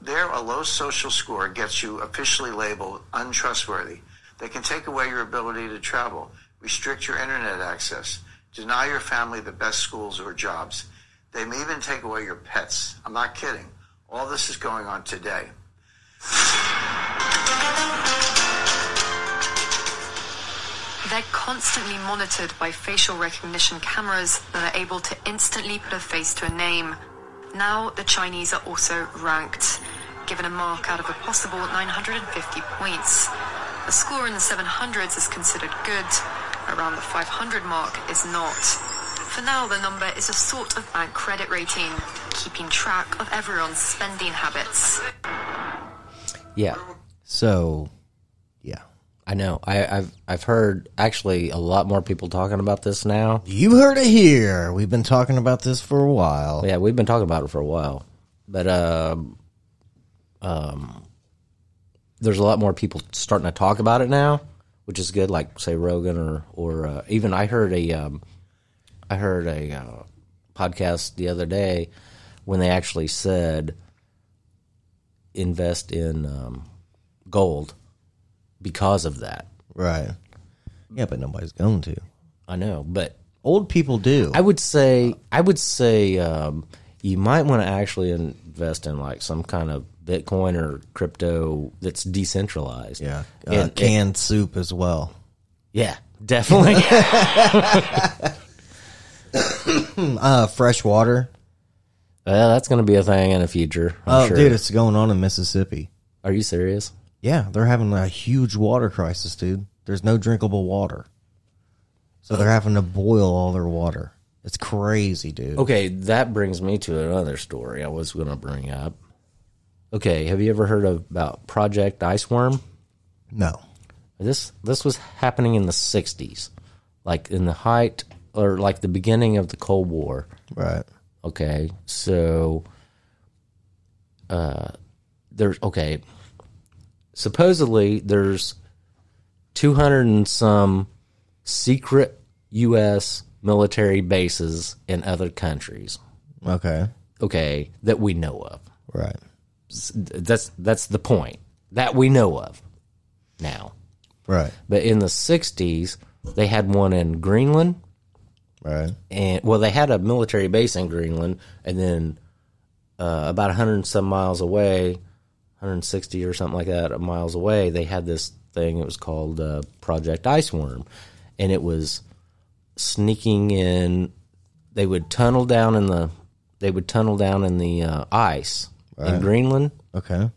There, a low social score gets you officially labeled untrustworthy. They can take away your ability to travel, restrict your internet access, deny your family the best schools or jobs. They may even take away your pets. I'm not kidding. All this is going on today. They're constantly monitored by facial recognition cameras that are able to instantly put a face to a name. Now the Chinese are also ranked, given a mark out of a possible nine hundred fifty points. A score in the seven hundreds is considered good, around the five hundred mark is not. For now, the number is a sort of bank credit rating, keeping track of everyone's spending habits. Yeah, so, yeah. I know. I, I've I've heard actually a lot more people talking about this now. You heard it here. We've been talking about this for a while. Yeah, we've been talking about it for a while. But uh, um, there's a lot more people starting to talk about it now, which is good. Like say Rogan or or uh, even I heard a um, I heard a uh, podcast the other day when they actually said invest in um, gold. Because of that. Right. Yeah, but nobody's going to. I know, but... Old people do. I would say, I would say um, you might want to actually invest in like some kind of Bitcoin or crypto that's decentralized. Yeah. Uh, and, canned and, soup as well. Yeah, definitely. uh, fresh water. Well, that's going to be a thing in the future. I'm oh, sure. Dude, it's going on in Mississippi. Are you serious? Yeah, they're having a huge water crisis, dude. There's no drinkable water. So they're having to boil all their water. It's crazy, dude. Okay, that brings me to another story I was going to bring up. Okay, have you ever heard of, about Project Iceworm? No. This this was happening in the sixties, like in the height or like the beginning of the Cold War. Right. Okay, so uh, there's... Okay... Supposedly, there's two hundred and some secret U S military bases in other countries. Okay. Okay, that we know of. Right. That's that's the point, that we know of now. Right. But in the sixties, they had one in Greenland. Right. And well, they had a military base in Greenland, and then uh, about one hundred and some miles away... one hundred sixty or something like that miles away, they had this thing. It was called uh, Project Iceworm, and it was sneaking in. They would tunnel down in the they would tunnel down in the uh, ice right. in Greenland. Okay,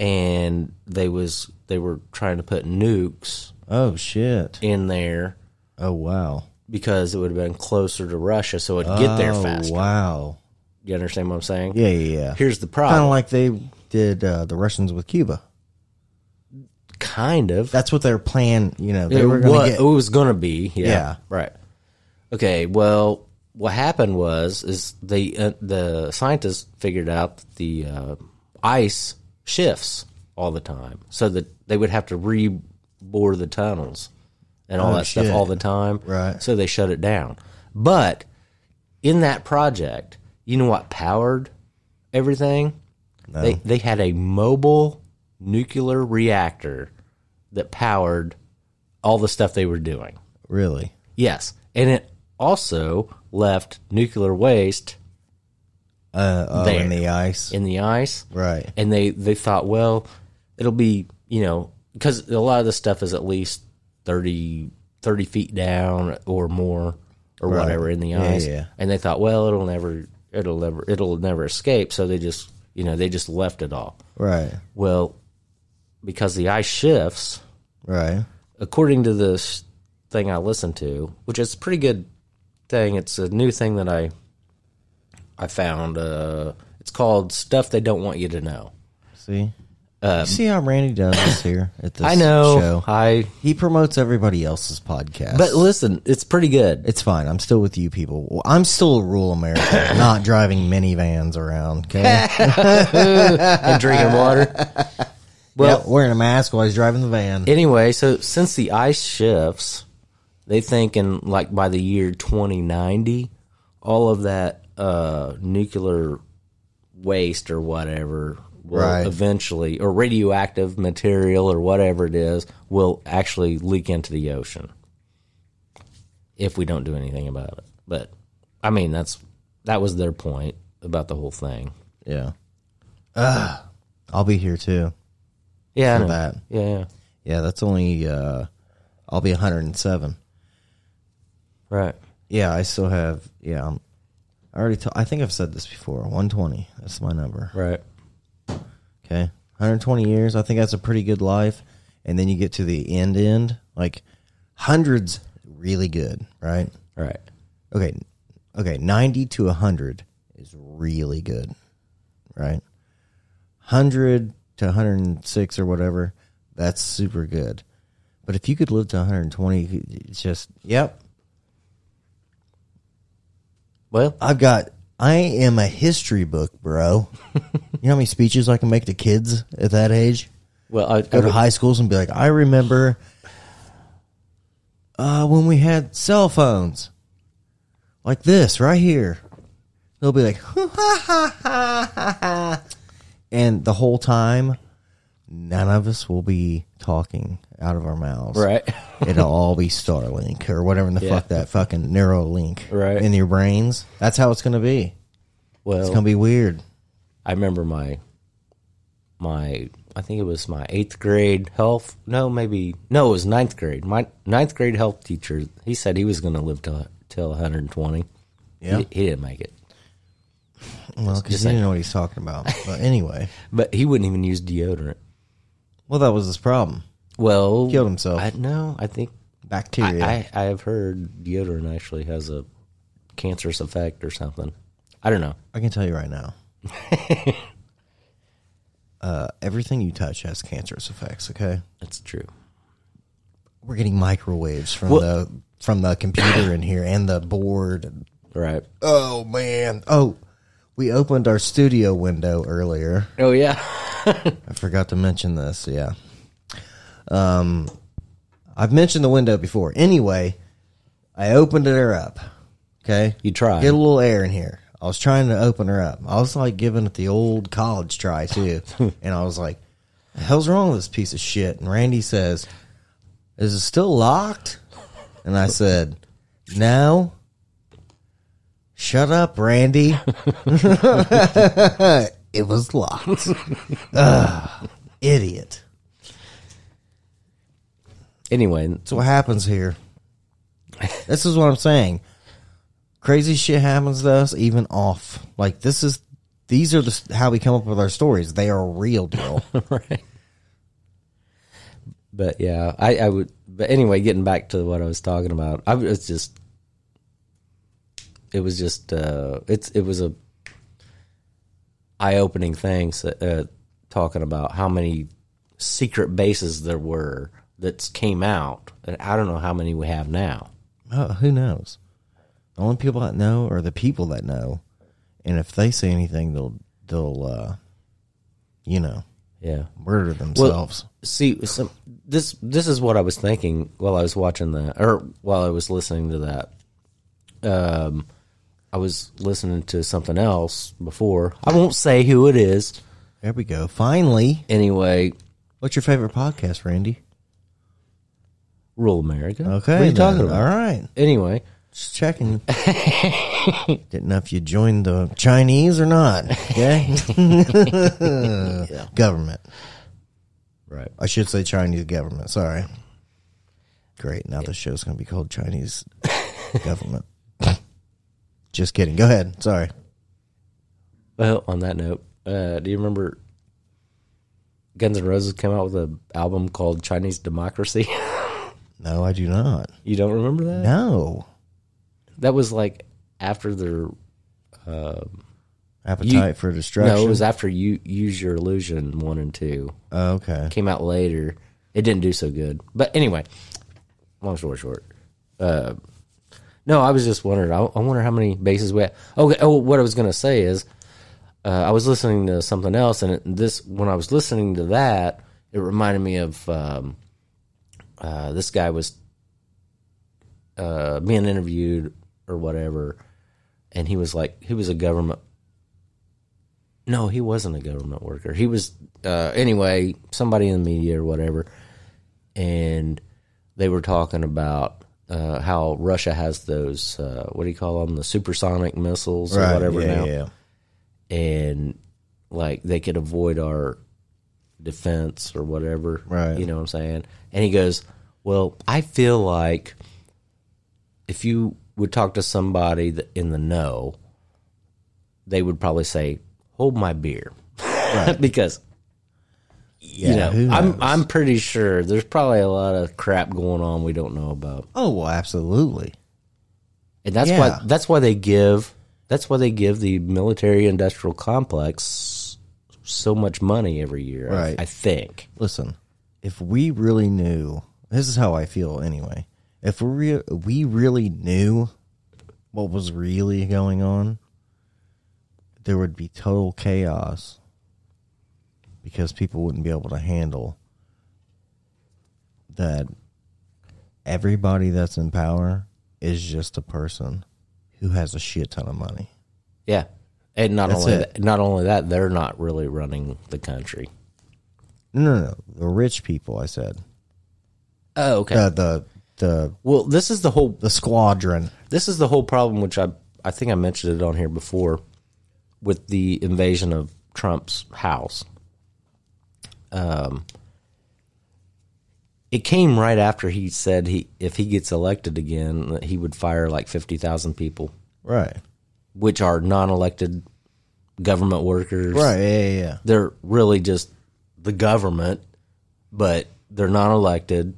and they was they were trying to put nukes. Oh shit! In there. Oh wow! Because it would have been closer to Russia, so it'd oh, get there faster. Wow. You understand what I'm saying? Yeah, yeah, yeah. Here's the problem. Kind of like they did uh, the Russians with Cuba. Kind of. That's what their plan, you know, they it were going to get. It was going to be, yeah, yeah. Right. Okay, well, what happened was is they, uh, the scientists figured out that the uh, ice shifts all the time, so that they would have to re-bore the tunnels and all oh, that shit. stuff all the time. Right. So they shut it down. But in that project, you know what powered everything? No. They they had a mobile nuclear reactor that powered all the stuff they were doing. Really? Yes. And it also left nuclear waste uh, oh, there. In the ice. In the ice. Right. And they, they thought, well, it'll be, you know, because a lot of this stuff is at least thirty, thirty feet down or more or right. whatever in the ice. Yeah, yeah. And they thought, well, it'll never... It'll never, it'll never escape. So they just, you know, they just left it all. Right. Well, because the ice shifts. Right. According to this thing I listened to, which is a pretty good thing. It's a new thing that I, I found. Uh, it's called Stuff They Don't Want You to Know. See, um, you see how Randy does this here at this. I know. Show? I he promotes everybody else's podcast. But listen, it's pretty good. It's fine. I'm still with you people. Well, I'm still a rural American, not driving minivans around. Okay, and drinking water. Well, yep, wearing a mask while he's driving the van. Anyway, so since the ice shifts, they think in like by the year twenty ninety, all of that uh, nuclear waste or whatever. Will right. eventually, or radioactive material or whatever it is, will actually leak into the ocean if we don't do anything about it. But, I mean, that's that was their point about the whole thing. Yeah. Uh, I'll be here, too. Yeah. For that. Yeah, yeah. Yeah, that's only, uh, I'll be one hundred and seven. Right. Yeah, I still have, yeah. I'm, I already, t- I think I've said this before, one twenty. That's my number. Right. Okay, one hundred twenty years, I think that's a pretty good life. And then you get to the end end, like hundreds really good, right? Right. Okay, okay, ninety to one hundred is really good, right? one hundred to one hundred six or whatever, that's super good. But if you could live to one hundred twenty, it's just, yep. Well, I've got... I am a history book, bro. You know how many speeches I can make to kids at that age? Well, I, Go I would, to high schools and be like, I remember uh, when we had cell phones. Like this, right here. They'll be like, ha, ha, ha, ha, ha. And the whole time, none of us will be talking out of our mouths. Right. It'll all be Starlink or whatever in the yeah. fuck that fucking Neuralink right. in your brains. That's how it's going to be. Well, it's going to be weird. I remember my, my, I think it was my eighth grade health. No, maybe, no, it was ninth grade. My ninth grade health teacher, he said he was going to live till, till one hundred twenty. Yeah. He, he didn't make it. Well, because he didn't know what he's talking about. But anyway. But he wouldn't even use deodorant. Well, that was his problem. Well, killed himself. I, no, I think bacteria. I, I, I have heard deodorant actually has a cancerous effect or something. I don't know. I can tell you right now. uh, everything you touch has cancerous effects. Okay, that's true. We're getting microwaves from well, the from the computer in here and the board. Right. Oh man. Oh, we opened our studio window earlier. Oh yeah. I forgot to mention this, yeah. Um, I've mentioned the window before. Anyway, I opened her up, okay? You tried. Get a little air in here. I was trying to open her up. I was, like, giving it the old college try, too. And I was like, the hell's wrong with this piece of shit? And Randy says, is it still locked? And I said, no. Shut up, Randy. It was locked. Ugh, idiot. Anyway. That's what happens here. This is what I'm saying. Crazy shit happens to us even off. Like, this is, these are the, how we come up with our stories. They are real deal. Right. But, yeah, I, I would, but anyway, getting back to what I was talking about, I was just, it was just, uh, it's, it was a, eye-opening things, uh, talking about how many secret bases there were that came out. And I don't know how many we have now. Uh, who knows? The only people that know are the people that know. And if they say anything, they'll, they'll uh, you know, yeah, murder themselves. Well, see, so this this is what I was thinking while I was watching that, or while I was listening to that. Um, I was listening to something else before. I won't say who it is. There we go. Finally. Anyway. What's your favorite podcast, Randy? Rural America. Okay. What are you then, talking about? All right. Anyway. Just checking. Didn't know if you joined the Chinese or not. Okay. Yeah. Government. Right. I should say Chinese government. Sorry. Great. Now yeah. The show's going to be called Chinese government. Just kidding. Go ahead. Sorry. Well, on that note, uh, do you remember Guns N' Roses came out with an album called Chinese Democracy? No, I do not. You don't remember that? No. That was like after their um, Appetite you, for Destruction. No, it was after you Use Your Illusion one and two. Oh, okay. Came out later. It didn't do so good. But anyway, long story short, uh, no, I was just wondering. I, I wonder how many bases we have. Okay. Oh, what I was going to say is, uh, I was listening to something else, and it, this when I was listening to that, it reminded me of um, uh, this guy was uh, being interviewed or whatever, and he was like, he was a government. No, he wasn't a government worker. He was uh, anyway somebody in the media or whatever, and they were talking about. Uh, how Russia has those, uh, what do you call them, the supersonic missiles right, or whatever yeah, now. Yeah. And, like, they could avoid our defense or whatever. Right. You know what I'm saying? And he goes, well, I feel like if you would talk to somebody that in the know, they would probably say, hold my beer. Right. Because... Yeah, you know, I'm I'm pretty sure there's probably a lot of crap going on we don't know about. Oh, well, absolutely. And that's yeah. why that's why they give that's why they give the military industrial complex so much money every year. Right. I, I think. Listen, if we really knew, this is how I feel anyway. If we re- we really knew what was really going on, there would be total chaos. Because people wouldn't be able to handle that everybody that's in power is just a person who has a shit ton of money. Yeah. And not only that, not only that, they're not really running the country. No, no, no. The rich people, I said. Oh, okay. The, the, the, well, this is the whole... The squadron. This is the whole problem, which I, I think I mentioned it on here before, with the invasion of Trump's house. Um, it came right after he said he if he gets elected again, that he would fire like fifty thousand people. Right. Which are non-elected government workers. Right, yeah, yeah, yeah. They're really just the government, but they're not elected.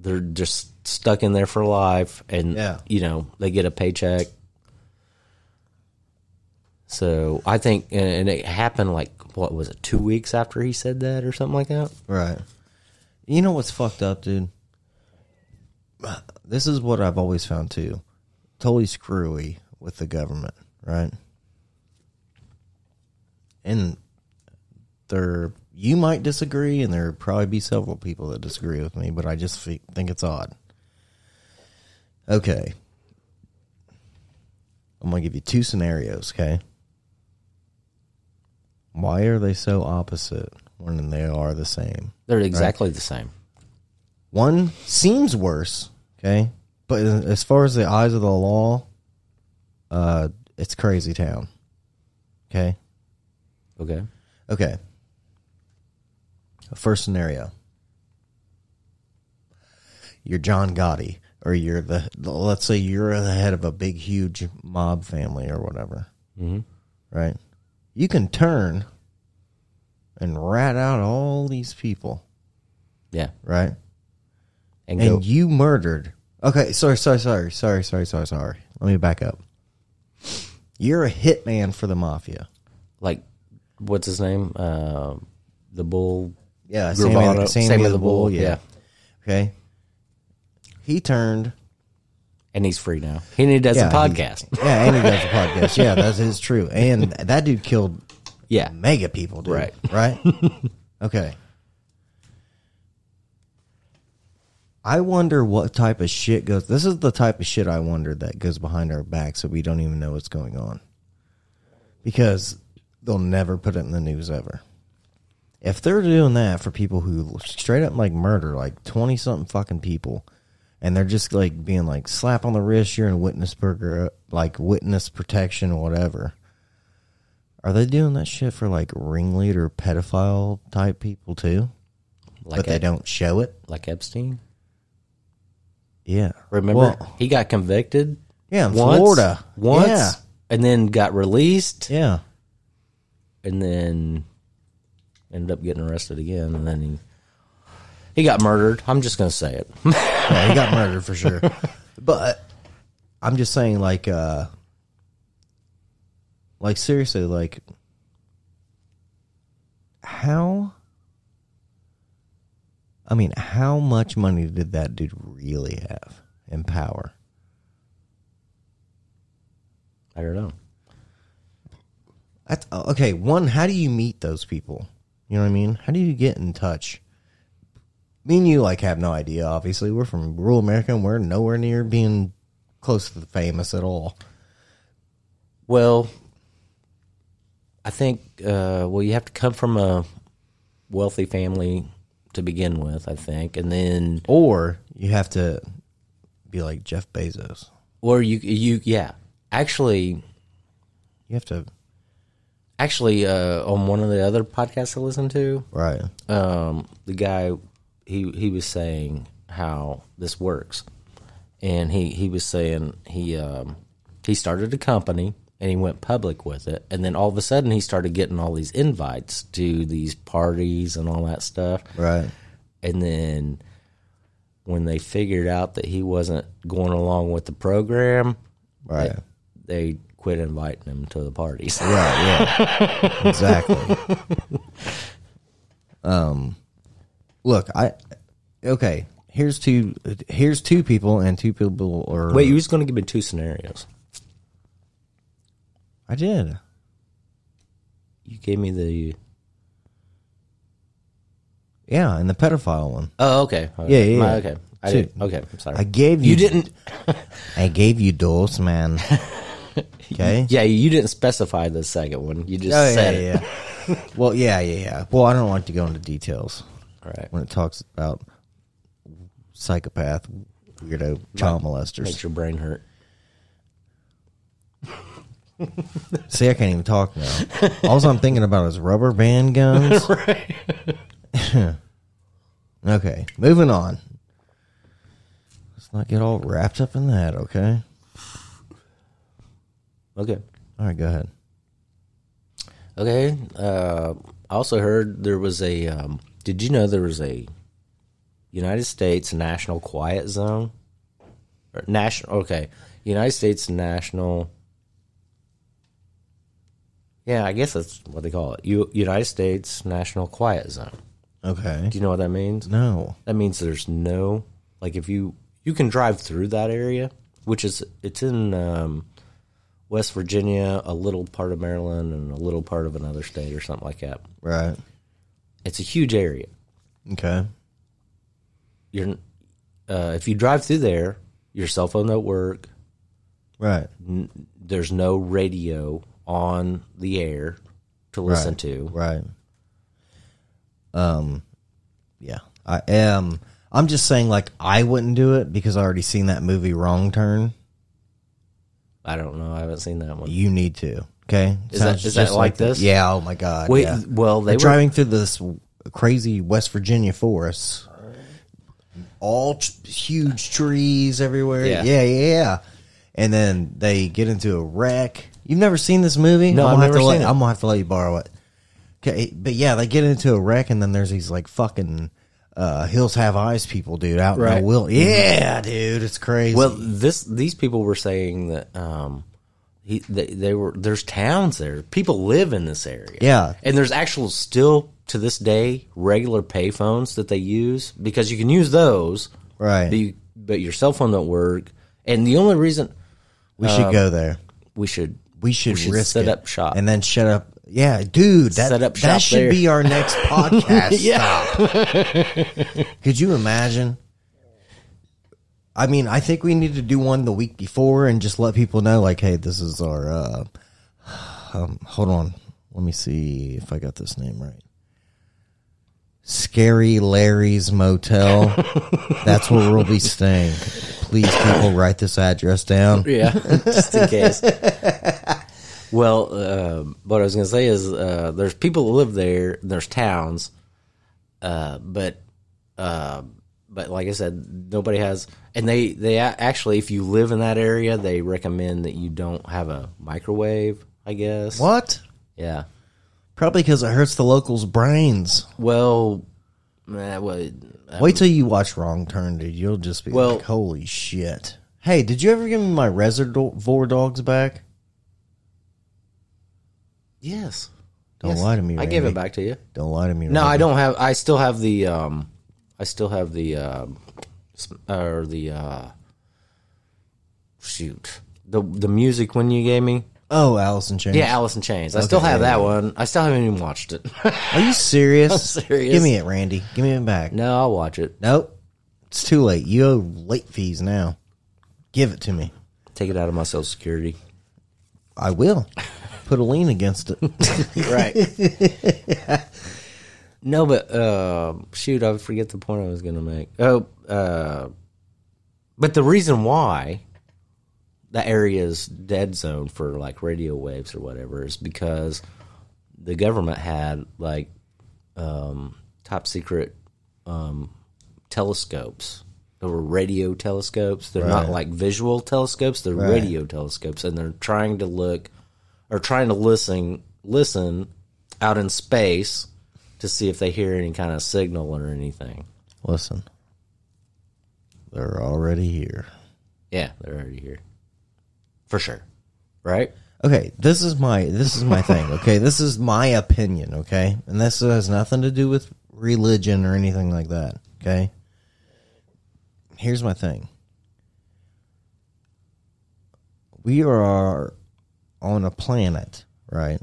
They're just stuck in there for life, and, yeah. you know, they get a paycheck. So I think, and it happened like, what was it, two weeks after he said that or something like that? Right. You know what's fucked up, dude? This is what I've always found, too. Totally screwy with the government, right? And there, you might disagree, and there would probably be several people that disagree with me, but I just think it's odd. Okay. I'm going to give you two scenarios, okay? Why are they so opposite when they are the same? They're exactly right? the same. One seems worse, okay? But as far as the eyes of the law, uh, it's crazy town, okay? Okay. Okay. First scenario. You're John Gotti, or you're the, let's say you're the head of a big, huge mob family or whatever, mm-hmm. right? You can turn and rat out all these people. Yeah. Right? And, and go- you murdered. Okay, sorry, sorry, sorry, sorry, sorry, sorry, sorry. Let me back up. You're a hitman for the mafia. Like what's his name? Uh, the Bull. Yeah, Gravano, same as the, the Bull. bull yeah. yeah. Okay. He turned. And he's free now. And he does yeah, a podcast. He, yeah, and he does a podcast. Yeah, that is true. And that dude killed yeah. mega people, dude. Right. Right? Okay. I wonder what type of shit goes... This is the type of shit I wonder that goes behind our backs so we don't even know what's going on. Because they'll never put it in the news ever. If they're doing that for people who straight up like murder, like twenty-something fucking people, and they're just like being like, slap on the wrist, you're in witness burger, like witness protection or whatever. Are they doing that shit for like ringleader pedophile type people too? Like but they Ep- don't show it? Like Epstein? Yeah. Remember, well, he got convicted? Yeah, in once, Florida. Once. Yeah. And then got released? Yeah. And then ended up getting arrested again, and then he, he got murdered. I'm just going to say it. Yeah, he got murdered for sure. But I'm just saying, like, uh, like seriously, like, how... I mean, how much money did that dude really have in power? I don't know. That's, okay, one, how do you meet those people? You know what I mean? How do you get in touch? Me and you, like, have no idea, obviously. We're from rural America, and we're nowhere near being close to the famous at all. Well, I think, uh, well, you have to come from a wealthy family to begin with, I think, and then or you have to be like Jeff Bezos, or you you yeah. Actually, you have to. Actually, uh, on one of the other podcasts I listened to, right? Um, the guy he he was saying how this works, and he, he was saying he um, he started a company and he went public with it, and then all of a sudden he started getting all these invites to these parties and all that stuff. Right. And then when they figured out that he wasn't going along with the program, right, they, they quit inviting him to the parties. Right, yeah. Exactly. Um, look, I okay, here's two here's two people and two people are Wait, you was going to give me two scenarios. I did. You gave me the... Yeah, and the pedophile one. Oh, okay. okay. Yeah, yeah, yeah. Okay. I so, did. Okay, I'm sorry. I gave you... You didn't... I gave you those, man. Okay? Yeah, you didn't specify the second one. You just oh, yeah, said yeah, it. Yeah. Well, yeah, yeah, yeah. Well, I don't like to go into details. All right. When it talks about psychopath, weirdo, child Might molesters. Makes your brain hurt. See, I can't even talk now. All I'm thinking about is rubber band guns. Right. Okay, moving on. Let's not get all wrapped up in that, okay? Okay. All right, go ahead. Okay. Uh, I also heard there was a, um, did you know there was a United States National Quiet Zone? Or national, okay. United States National... Yeah, I guess that's what they call it. U- United States National Quiet Zone. Okay. Do you know what that means? No. That means there's no, like if you, you can drive through that area, which is, it's in um, West Virginia, a little part of Maryland, and a little part of another state or something like that. Right. It's a huge area. Okay. You're, uh, if you drive through there, your cell phone won't work. Right. N- there's no radio on the air to listen right, to. Right. Um, yeah. I am. I'm just saying, like, I wouldn't do it because I already seen that movie Wrong Turn. I don't know. I haven't seen that one. You need to. Okay. Is Sounds that, is that like, like this? Yeah. Oh, my God. Wait, yeah. Well, they They're were driving through this crazy West Virginia forest. All t- huge trees everywhere. Yeah. yeah, yeah, yeah. And then they get into a wreck. You've never seen this movie? No, I'm I've never seen let, it. I'm going to have to let you borrow it. Okay, but yeah, they get into a wreck, and then there's these, like, fucking uh, Hills Have Eyes people, dude, out right. in the wilderness. Yeah, dude, it's crazy. Well, this these people were saying that um, He, they, they were there's towns there. People live in this area. Yeah. And there's actual still to this day regular pay phones that they use because you can use those. Right. But, you, but your cell phone don't work. And the only reason we um, should go there. We should we should, we should risk set it up shop and then shut up. Yeah, dude, that set up shop that should there. be our next podcast. Yeah. Could you imagine? I mean, I think we need to do one the week before and just let people know, like, hey, this is our, uh, um, hold on. Let me see if I got this name right. Scary Larry's Motel. That's where we'll be staying. Please, people, write this address down. Yeah, just in case. Well, uh, what I was going to say is uh, there's people that live there. There's towns. Uh, but, uh, but like I said, nobody has... And they, they actually, if you live in that area, they recommend that you don't have a microwave, I guess. What? Yeah. Probably because it hurts the locals' brains. Well, nah, well um, wait till you watch Wrong Turn, dude. You'll just be well, like, holy shit. Hey, did you ever give me my reservoir dogs back? Yes. Don't yes. lie to me, Randy. I gave it back to you. Don't lie to me, Randy. No, I don't have, I still have the, um, I still have the, um. Or the uh, shoot the the music when you gave me oh Alice in Chains yeah Alice in Chains I okay, still have yeah, that yeah. one I still haven't even watched it. Are you serious? I'm serious. Give me it, Randy. Give me it back. No, I'll watch it. Nope, it's too late. You owe late fees now. Give it to me. Take it out of my Social Security. I will put a lien against it. Right. No, but uh, shoot, I forget the point I was going to make. Oh, uh, but the reason why the area is dead zone for like radio waves or whatever is because the government had like um, top secret um, telescopes. They were radio telescopes. They're right. not like visual telescopes. They're right. radio telescopes, and they're trying to look or trying to listen listen out in space. To see if they hear any kind of signal or anything. Listen, they're already here. Yeah, they're already here, for sure. Right? Okay. This is my this is my thing. Okay, this is my opinion. Okay, and this has nothing to do with religion or anything like that. Okay. Here's my thing. We are on a planet, right?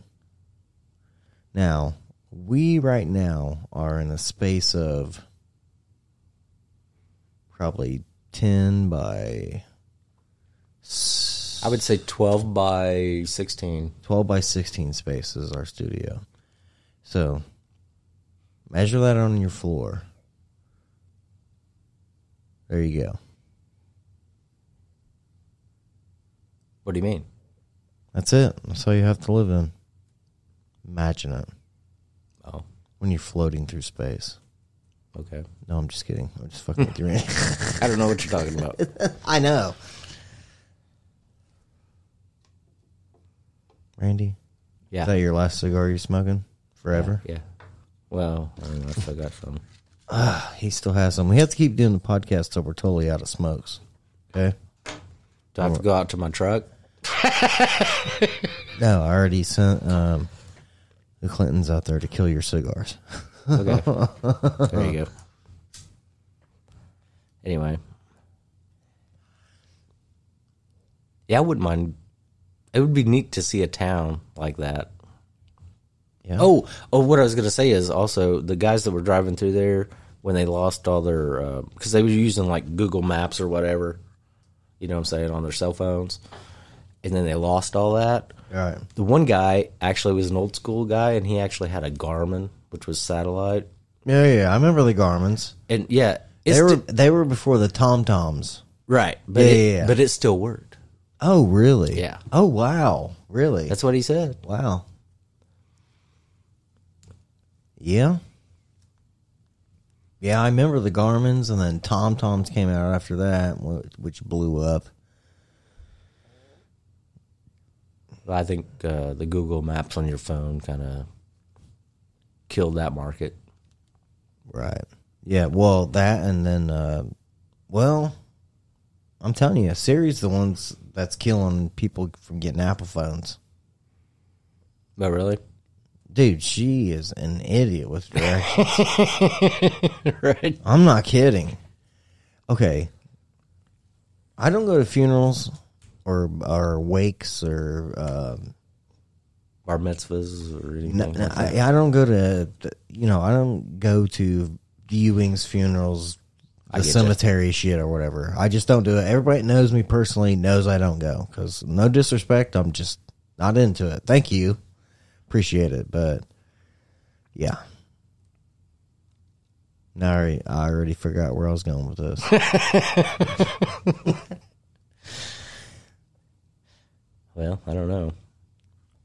Now. We right now are in a space of probably ten by... I would say twelve by sixteen. twelve by sixteen space is our studio. So, measure that on your floor. There you go. What do you mean? That's it. That's all you have to live in. Imagine it. Oh. When you're floating through space. Okay. No, I'm just kidding. I'm just fucking with you. I don't know what you're talking about. I know. Randy? Yeah. Is that your last cigar you're smoking? Forever? Yeah. yeah. Well, I don't know if I got some. Uh, he still has some. We have to keep doing the podcast till we're totally out of smokes. Okay? Do I have to go out to my truck? No, I already sent... Um, The Clintons out there to kill your cigars. Okay. There you go. Anyway. Yeah, I wouldn't mind. It would be neat to see a town like that. Yeah. Oh, oh what I was going to say is also the guys that were driving through there when they lost all their... Because uh, they were using like Google Maps or whatever. You know what I'm saying? On their cell phones. And then they lost all that. Right. The one guy actually was an old school guy, and he actually had a Garmin, which was satellite. Yeah, yeah, I remember the Garmins. And yeah, they were they were before the Tom Toms, right? But yeah, it, yeah, but it still worked. Oh, really? Yeah. Oh, wow, really? That's what he said. Wow. Yeah. Yeah, I remember the Garmins, and then Tom Toms came out after that, which blew up. I think uh, the Google Maps on your phone kind of killed that market. Right. Yeah, well, that and then, uh, well, I'm telling you, Siri's the ones that's killing people from getting Apple phones. Oh, really? Dude, she is an idiot with directions. Right? I'm not kidding. Okay. I don't go to funerals or or wakes or um, bar mitzvahs or anything. No, no, like that. I, I don't go to, you know, I don't go to viewings, funerals, the cemetery you. shit or whatever. I just don't do it. Everybody that knows me personally knows I don't go because no disrespect. I'm just not into it. Thank you. Appreciate it, but yeah. Now I already, I already forgot where I was going with this. Well, I don't know.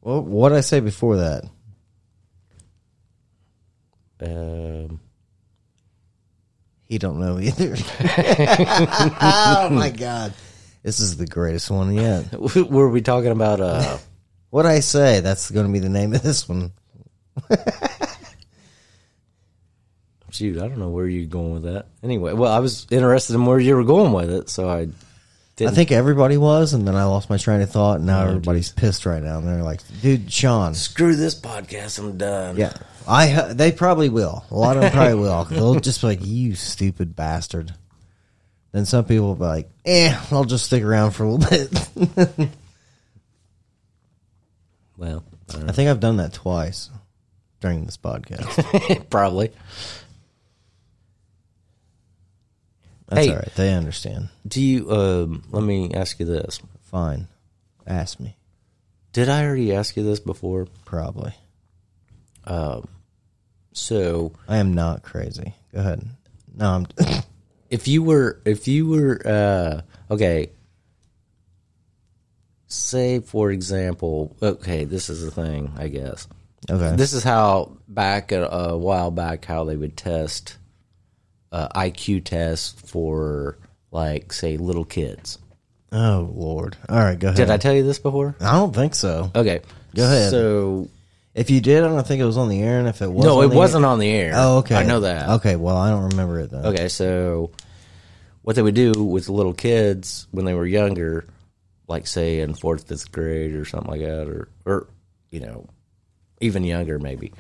Well, what did I say before that? Um, he don't know either. Oh my god, this is the greatest one yet. Were we talking about? Uh, What I say, that's going to be the name of this one. Shoot, I don't know where you're going with that. Anyway, well, I was interested in where you were going with it, so I didn't. I think everybody was, and then I lost my train of thought, and now oh, everybody's geez. pissed right now. And they're like, dude, Sean. Screw this podcast, I'm done. Yeah, I. they probably will. A lot of them probably will. They'll just be like, you stupid bastard. Then some people will be like, eh, I'll just stick around for a little bit. Well, I, I think I've done that twice during this podcast. Probably. That's hey, all right. They understand. Do you, uh, let me ask you this. Fine. Ask me. Did I already ask you this before? Probably. Um, so. I am not crazy. Go ahead. No, I'm. if you were, if you were, uh, okay. Say, for example, okay, this is the thing, I guess. Okay. This is how, back a, a while back, how they would test uh, I Q tests for, like, say, little kids. Oh, Lord. All right, go ahead. Did I tell you this before? I don't think so. Okay. Go ahead. So, if you did, I don't think it was on the air, and if it was No, it wasn't air. on the air. Oh, okay. I know that. Okay, well, I don't remember it, though. Okay, so, what they would do with little kids when they were younger, like, say, in fourth, fifth grade or something like that, or, or you know, even younger maybe,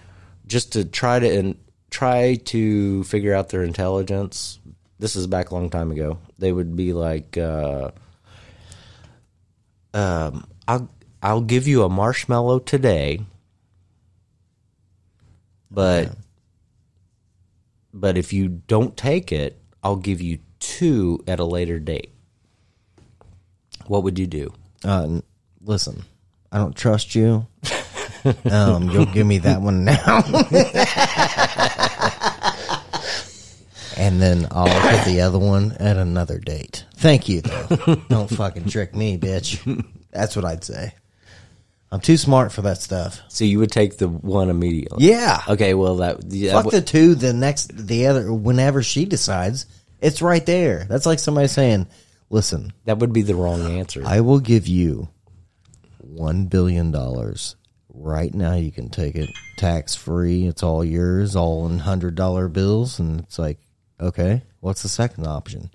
just to try to in, try to figure out their intelligence. This is back a long time ago. They would be like, uh, um, I'll, I'll give you a marshmallow today, but, yeah. but if you don't take it, I'll give you two at a later date. What would you do? Uh, listen, I don't trust you. Um, you'll give me that one now. And then I'll get the other one at another date. Thank you, though. Don't fucking trick me, bitch. That's what I'd say. I'm too smart for that stuff. So you would take the one immediately? Yeah. Okay, well, that... Yeah, Fuck w- the two, the next, the other, whenever she decides. It's right there. That's like somebody saying... Listen. That would be the wrong answer. I will give you one billion dollars. Right now you can take it tax-free. It's all yours, all in one hundred dollar bills. And it's like, okay, what's the second option?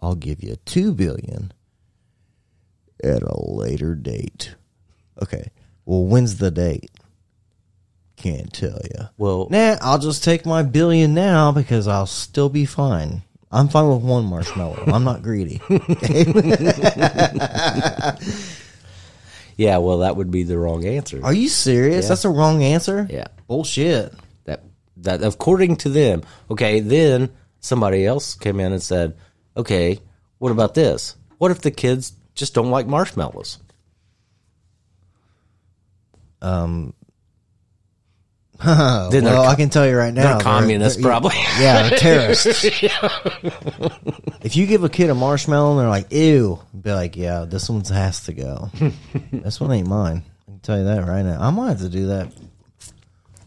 I'll give you two billion dollars at a later date. Okay, well, when's the date? Can't tell you. Well, nah, I'll just take my billion now because I'll still be fine. I'm fine with one marshmallow. I'm not greedy. Okay? Yeah, well, that would be the wrong answer. Are you serious? Yeah. That's the wrong answer? Yeah. Bullshit. That that according to them. Okay, then somebody else came in and said, okay, what about this? What if the kids just don't like marshmallows? Um... Huh. Well, I can tell you right now. They're communists, they're, they're, probably. Yeah, they're terrorists. Yeah. If you give a kid a marshmallow and they're like, ew, be like, yeah, this one has to go. This one ain't mine. I can tell you that right now. I might have to do that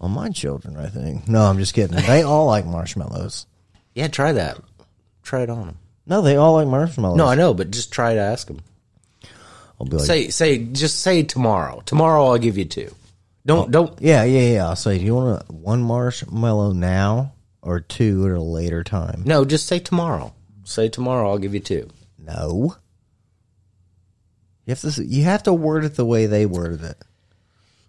on my children, I think. No, I'm just kidding. They all like marshmallows. Yeah, try that. Try it on them. No, they all like marshmallows. No, I know, but just try to ask them. I'll be like, say, say, just say tomorrow. Tomorrow I'll give you two. Don't, don't. Yeah, yeah, yeah. I'll say, do you want a, one marshmallow now or two at a later time? No, just say tomorrow. Say tomorrow, I'll give you two. No. You have to, you have to word it the way they worded it.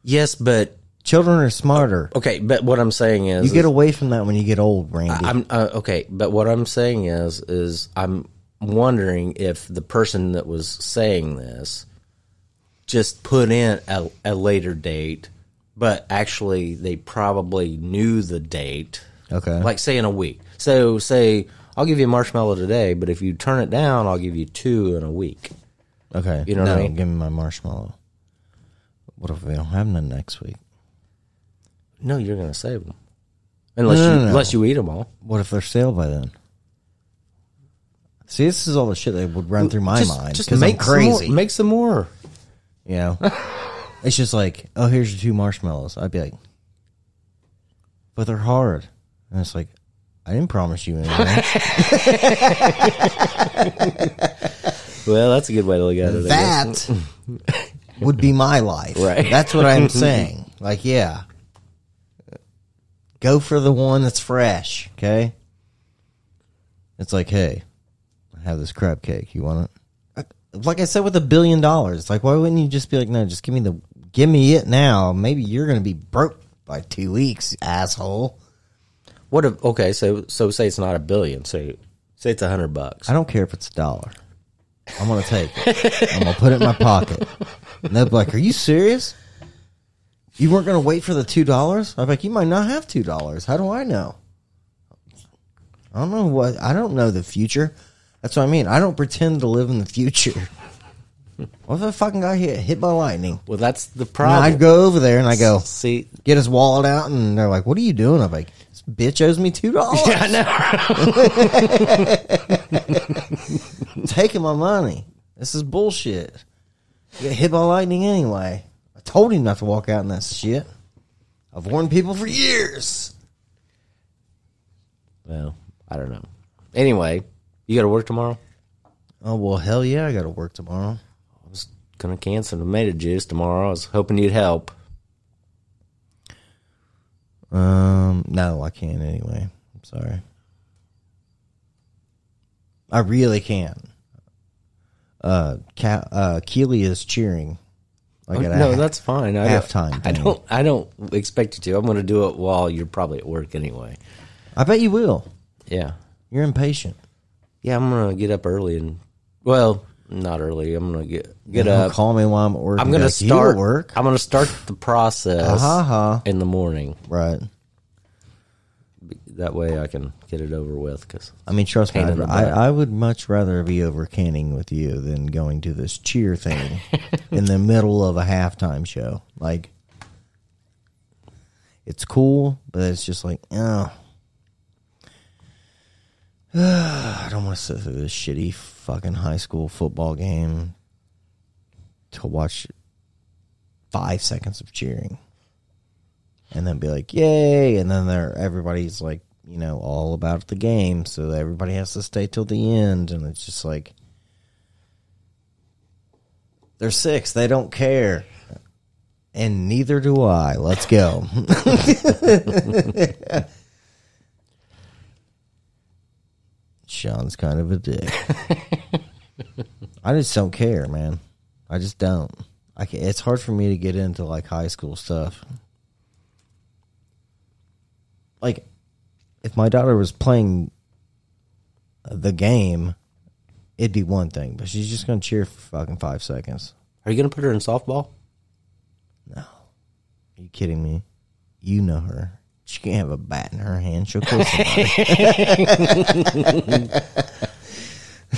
Yes, but... Children are smarter. Okay, but what I'm saying is... You get away from that when you get old, Randy. I'm, uh, okay, but what I'm saying is, is I'm wondering if the person that was saying this just put in a, a later date, but actually they probably knew the date. Okay. Like, say, in a week. So, say, I'll give you a marshmallow today, but if you turn it down, I'll give you two in a week. Okay. You know no, what I mean? Give me my marshmallow. What if we don't have none next week? No, you're going to save them. Unless, no, no, no, you, unless no. you eat them all. What if they're stale by then? See, this is all the shit that would run well, through my just, mind. Just make I'm crazy. Some more, make some more. You know? It's just like, oh, here's your two marshmallows. I'd be like, but they're hard. And it's like, I didn't promise you anything. Well, that's a good way to look at it. That would be my life. Right. That's what I'm saying. Like, yeah. Go for the one that's fresh, okay? It's like, hey, I have this crab cake. You want it? Like I said, with a billion dollars, it's like, why wouldn't you just be like, no, just give me the, give me it now. Maybe you're going to be broke by two weeks, asshole. What if? Okay, so so say it's not a billion. Say say it's a hundred bucks. I don't care if it's a dollar. I'm going to take it. I'm going to put it in my pocket. And they'll be like, are you serious? You weren't going to wait for the two dollars? I'm like, you might not have two dollars. How do I know? I don't know what. I don't know the future. That's what I mean. I don't pretend to live in the future. What if a fucking guy hit, hit by lightning? Well, that's the problem. And I go over there and I go, see, get his wallet out, and they're like, what are you doing? I'm like, this bitch owes me two dollars. Yeah, I know. Taking my money. This is bullshit. You get hit by lightning anyway. Told him not to walk out in that shit. I've warned people for years. Well, I don't know. Anyway, you got to work tomorrow? Oh, well, hell yeah, I got to work tomorrow. I was going to can some tomato juice tomorrow. I was hoping you'd help. Um, no, I can't anyway. I'm sorry. I really can't. Uh, Ka- uh, Keely is cheering. Like oh, no, half, that's fine. I halftime. I don't. I don't expect you to. I'm going to do it while you're probably at work anyway. I bet you will. Yeah, you're impatient. Yeah, I'm going to get up early and well, not early. I'm going to get get up. Call me while I'm at work. I'm going to start work. I'm going to start the process uh-huh. in the morning. Right. That way I can get it over with. Cause I mean, trust me, I, I would much rather be over canning with you than going to this cheer thing in the middle of a halftime show. Like, it's cool, but it's just like, oh, I don't want to sit through this shitty fucking high school football game to watch five seconds of cheering. And then be like, yay! And then they're, everybody's like, you know, all about the game, so everybody has to stay till the end. And it's just like, they're six, they don't care. And neither do I. Let's go. Sean's kind of a dick. I just don't care, man. I just don't. I can't, it's hard for me to get into, like, high school stuff. Like, if my daughter was playing the game, it'd be one thing. But she's just going to cheer for fucking five seconds. Are you going to put her in softball? No. Are you kidding me? You know her. She can't have a bat in her hand. She'll kill somebody.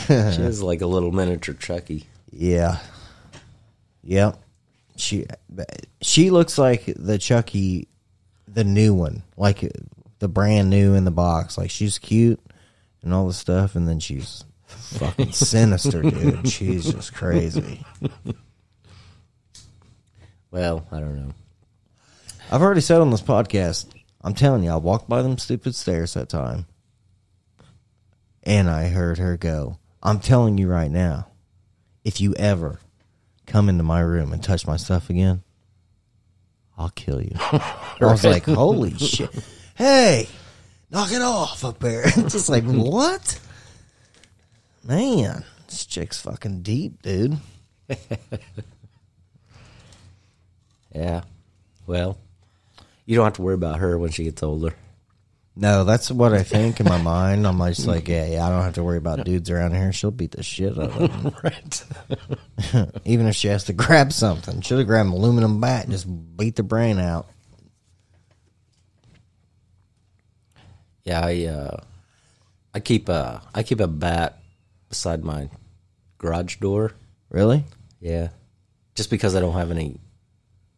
She is like a little miniature Chucky. Yeah. Yep. She, she looks like the Chucky... The new one, like the brand new in the box. Like, she's cute and all this stuff, and then she's fucking sinister, dude. She's just crazy. Well, I don't know. I've already said on this podcast, I'm telling you, I walked by them stupid stairs that time, and I heard her go, I'm telling you right now, if you ever come into my room and touch my stuff again, I'll kill you. I was like, holy shit. Hey, knock it off up there. Just like, what? Man, This chick's fucking deep, dude. Yeah. Well, you don't have to worry about her when she gets older. No, that's what I think in my mind. I'm just like, yeah, yeah, I don't have to worry about dudes around here. She'll beat the shit out of them. Right. Even if she has to grab something. She'll grab an aluminum bat and just beat the brain out. Yeah, I uh, I keep a I keep a bat beside my garage door. Really? Yeah. Just because I don't have any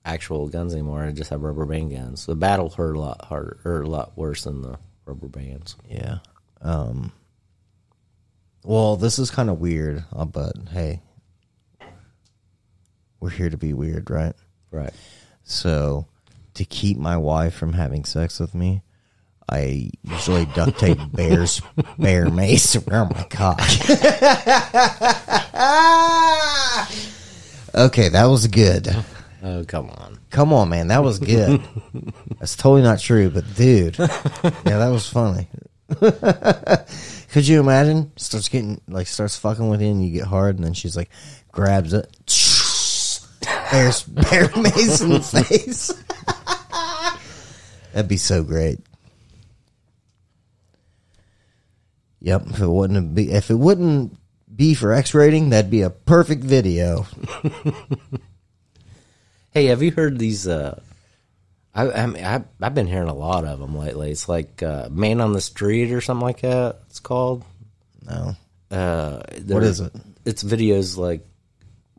actual guns anymore, I just have rubber band guns. The battle hurt a lot harder, hurt a lot worse than the rubber bands. Yeah. Um. Well, this is kind of weird, but hey, we're here to be weird, right? Right. So, to keep my wife from having sex with me, I usually duct tape bears, bear mace around my cock. Okay, that was good. Oh, come on. Come on, man. That was good. That's totally not true, but dude. Yeah, that was funny. Could you imagine? Starts getting, like, starts fucking with you and you get hard, and then she's like, grabs it. Bears, bear mace in the face. That'd be so great. Yep. If it wouldn't be, if it wouldn't be for X rating, that'd be a perfect video. Hey, have you heard these? Uh, I, I mean, I, I've been hearing a lot of them lately. It's like uh, "Man on the Street" or something like that. It's called. No. Uh, what is it? It's videos like.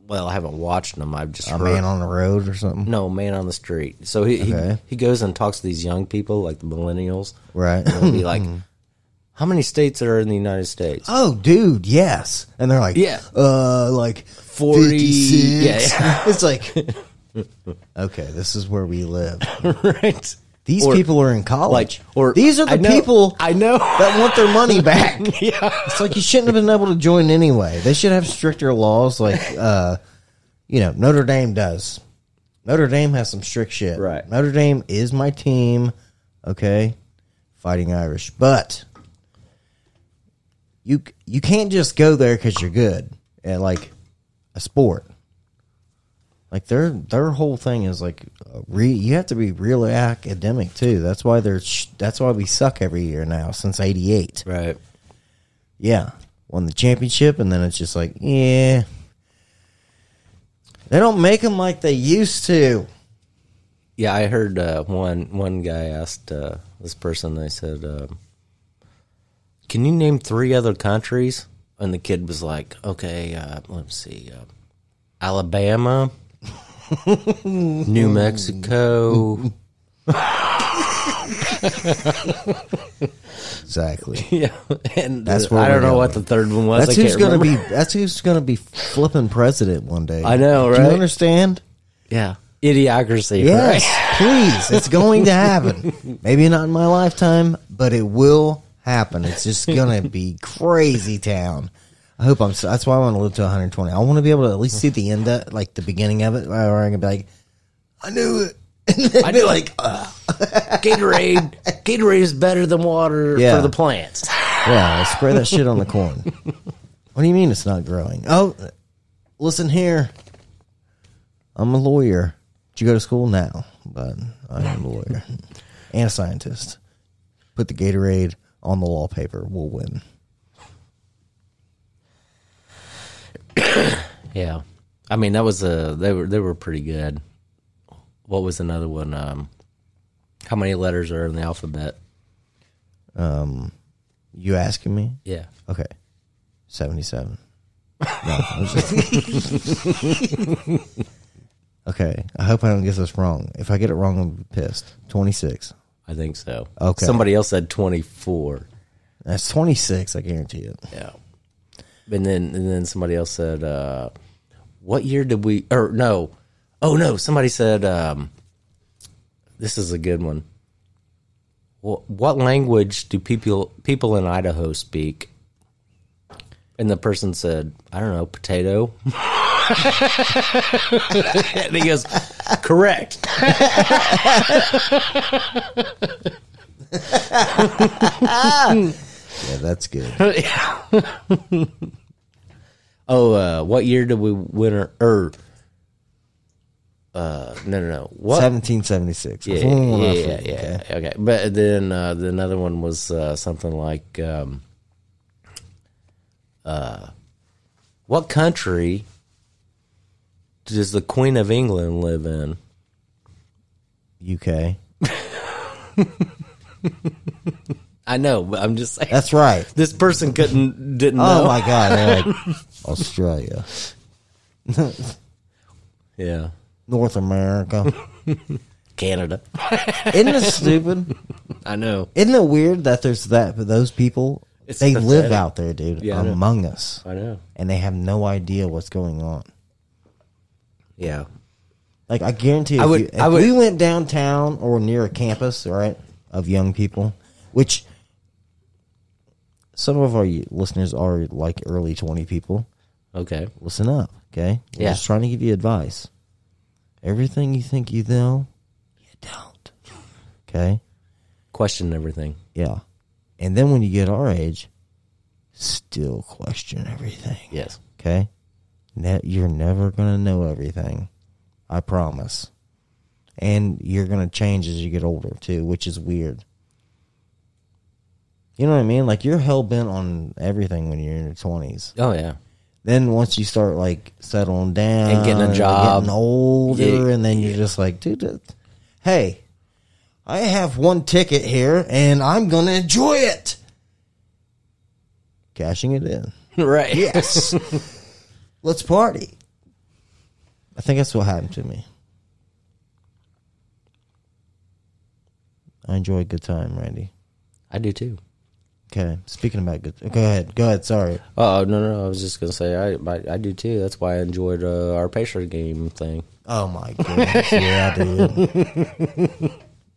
Well, I haven't watched them. I've just a heard. Man on the road or something. No, Man on the Street. So he okay. he, he goes and talks to these young people, like the millennials, right? And he'll be like. How many states are in the United States? Oh, dude, yes. And they're like, yeah. uh, like forty. Yeah, yeah. It's like, okay, this is where we live. Right. These or, people are in college. Like, or These are the I know, people I know. that want their money back. Yeah. It's like you shouldn't have been able to join anyway. They should have stricter laws like, uh, you know, Notre Dame does. Notre Dame has some strict shit. Right. Notre Dame is my team, okay? Fighting Irish. But... You you can't just go there because you're good at, like, a sport. Like, their their whole thing is, like, re, you have to be really academic, too. That's why they're that's why we suck every year now, since eighty-eight. Right. Yeah. Won the championship, and then it's just like, yeah. They don't make them like they used to. Yeah, I heard uh, one, one guy asked uh, this person, they said... Uh, Can you name three other countries? And the kid was like, okay, uh, let's see. Uh, Alabama, New Mexico. Exactly. Yeah. And that's the, where I don't know going. What the third one was. That's I who's going to be that's who's going to be flipping president one day. I know, right? Do you understand? Yeah. Idiocracy. Yes, right? Please. It's going to happen. Maybe not in my lifetime, but it will happen. It's just gonna be crazy town. I hope I'm so, that's why I want to live to one hundred twenty. I want to be able to at least see the end of, like, the beginning of it, where I'm gonna be like, I knew it. And then I'd be like, uh. Gatorade Gatorade is better than water, yeah. For the plants. Yeah, spray that shit on the corn. What do you mean it's not growing? Oh, listen here, I'm a lawyer. Did you go to school? No, but I am a lawyer and a scientist. Put the Gatorade on the wallpaper, we'll win. Yeah, I mean that was a they were they were pretty good. What was another one? Um, how many letters are in the alphabet? Um, you asking me? Yeah. Okay, seventy-seven. No, I'm just okay. I hope I don't get this wrong. If I get it wrong, I'll be pissed. twenty-six. I think so. Okay. Somebody else said twenty-four. That's twenty-six, I guarantee it. Yeah. And then and then somebody else said, uh, what year did we, or no. Oh, no. Somebody said, um, this is a good one. Well, what language do people people in Idaho speak? And the person said, I don't know, potato. And he goes, correct. Yeah, that's good. Yeah. oh, uh, what year did we win our, or, uh, no, no, no. What? seventeen seventy-six. Yeah, yeah, yeah, yeah, okay. yeah. Okay. But then uh, the another one was uh, something like, um, uh, what country does the Queen of England live in? U K. I know, but I'm just saying. That's right. This person couldn't didn't oh know. Oh my god! Like, Australia. Yeah. North America. Canada. Isn't it stupid? I know. Isn't it weird that there's that? But those people, it's they pathetic. Live out there, dude, yeah, among us. I know, and they have no idea what's going on. Yeah. Like, I guarantee if, I would, you, if I would, we went downtown or near a campus, right, of young people, which some of our listeners are like early twenty people. Okay. Listen up, okay? We're yeah. just trying to give you advice. Everything you think you know, you don't. Okay? Question everything. Yeah. And then when you get our age, still question everything. Yes. Okay? Ne- you're never going to know everything. I promise. And you're going to change as you get older, too, which is weird. You know what I mean? Like, you're hell-bent on everything when you're in your twenties. Oh, yeah. Then once you start, like, settling down. And getting a job. And getting older, yeah. and then you're just like, dude, hey, I have one ticket here, and I'm going to enjoy it. Cashing it in. Right. Yes. Let's party. I think that's what happened to me. I enjoy a good time, Randy. I do too. Okay, speaking about good, go ahead, go ahead. Sorry. Oh no, no, no. I was just gonna say I, I, I do too. That's why I enjoyed uh, our Patriot game thing. Oh my goodness, yeah, dude.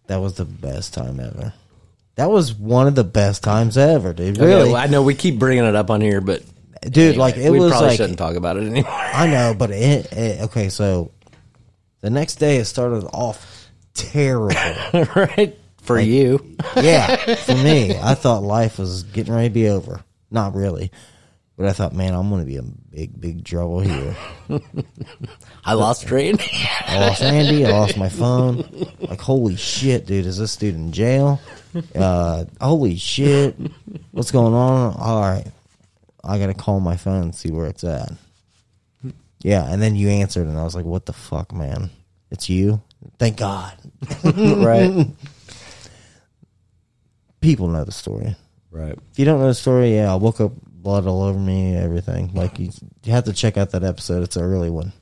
That was the best time ever. That was one of the best times ever, dude. Really, okay, well, I know we keep bringing it up on here, but. Dude, anyway, like it we was probably like shouldn't talk about it anymore. I know, but it, it okay. So the next day, it started off terrible, right? For like, you, yeah. For me, I thought life was getting ready to be over. Not really, but I thought, man, I'm going to be in big, big trouble here. I lost Randy. I lost Andy. I lost my phone. Like, holy shit, dude! Is this dude in jail? Uh, holy shit! What's going on? All right. I got to call my phone and see where it's at. Yeah, and then you answered, and I was like, what the fuck, man? It's you? Thank God. Right. People know the story. Right. If you don't know the story, yeah, I woke up, blood all over me, everything. Like, you, you have to check out that episode. It's a really one.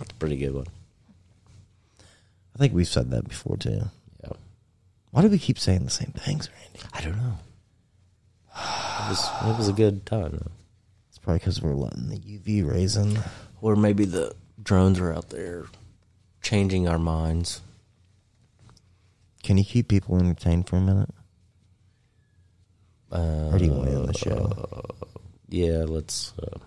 It's a pretty good one. I think we've said that before, too. Yeah. Why do we keep saying the same things, Randy? I don't know. It was, it was a good time. Though. It's probably because we're letting the U V rays in. Or maybe the drones are out there changing our minds. Can you keep people entertained for a minute? Uh, or do you want to end the show? Uh, yeah, let's... Uh,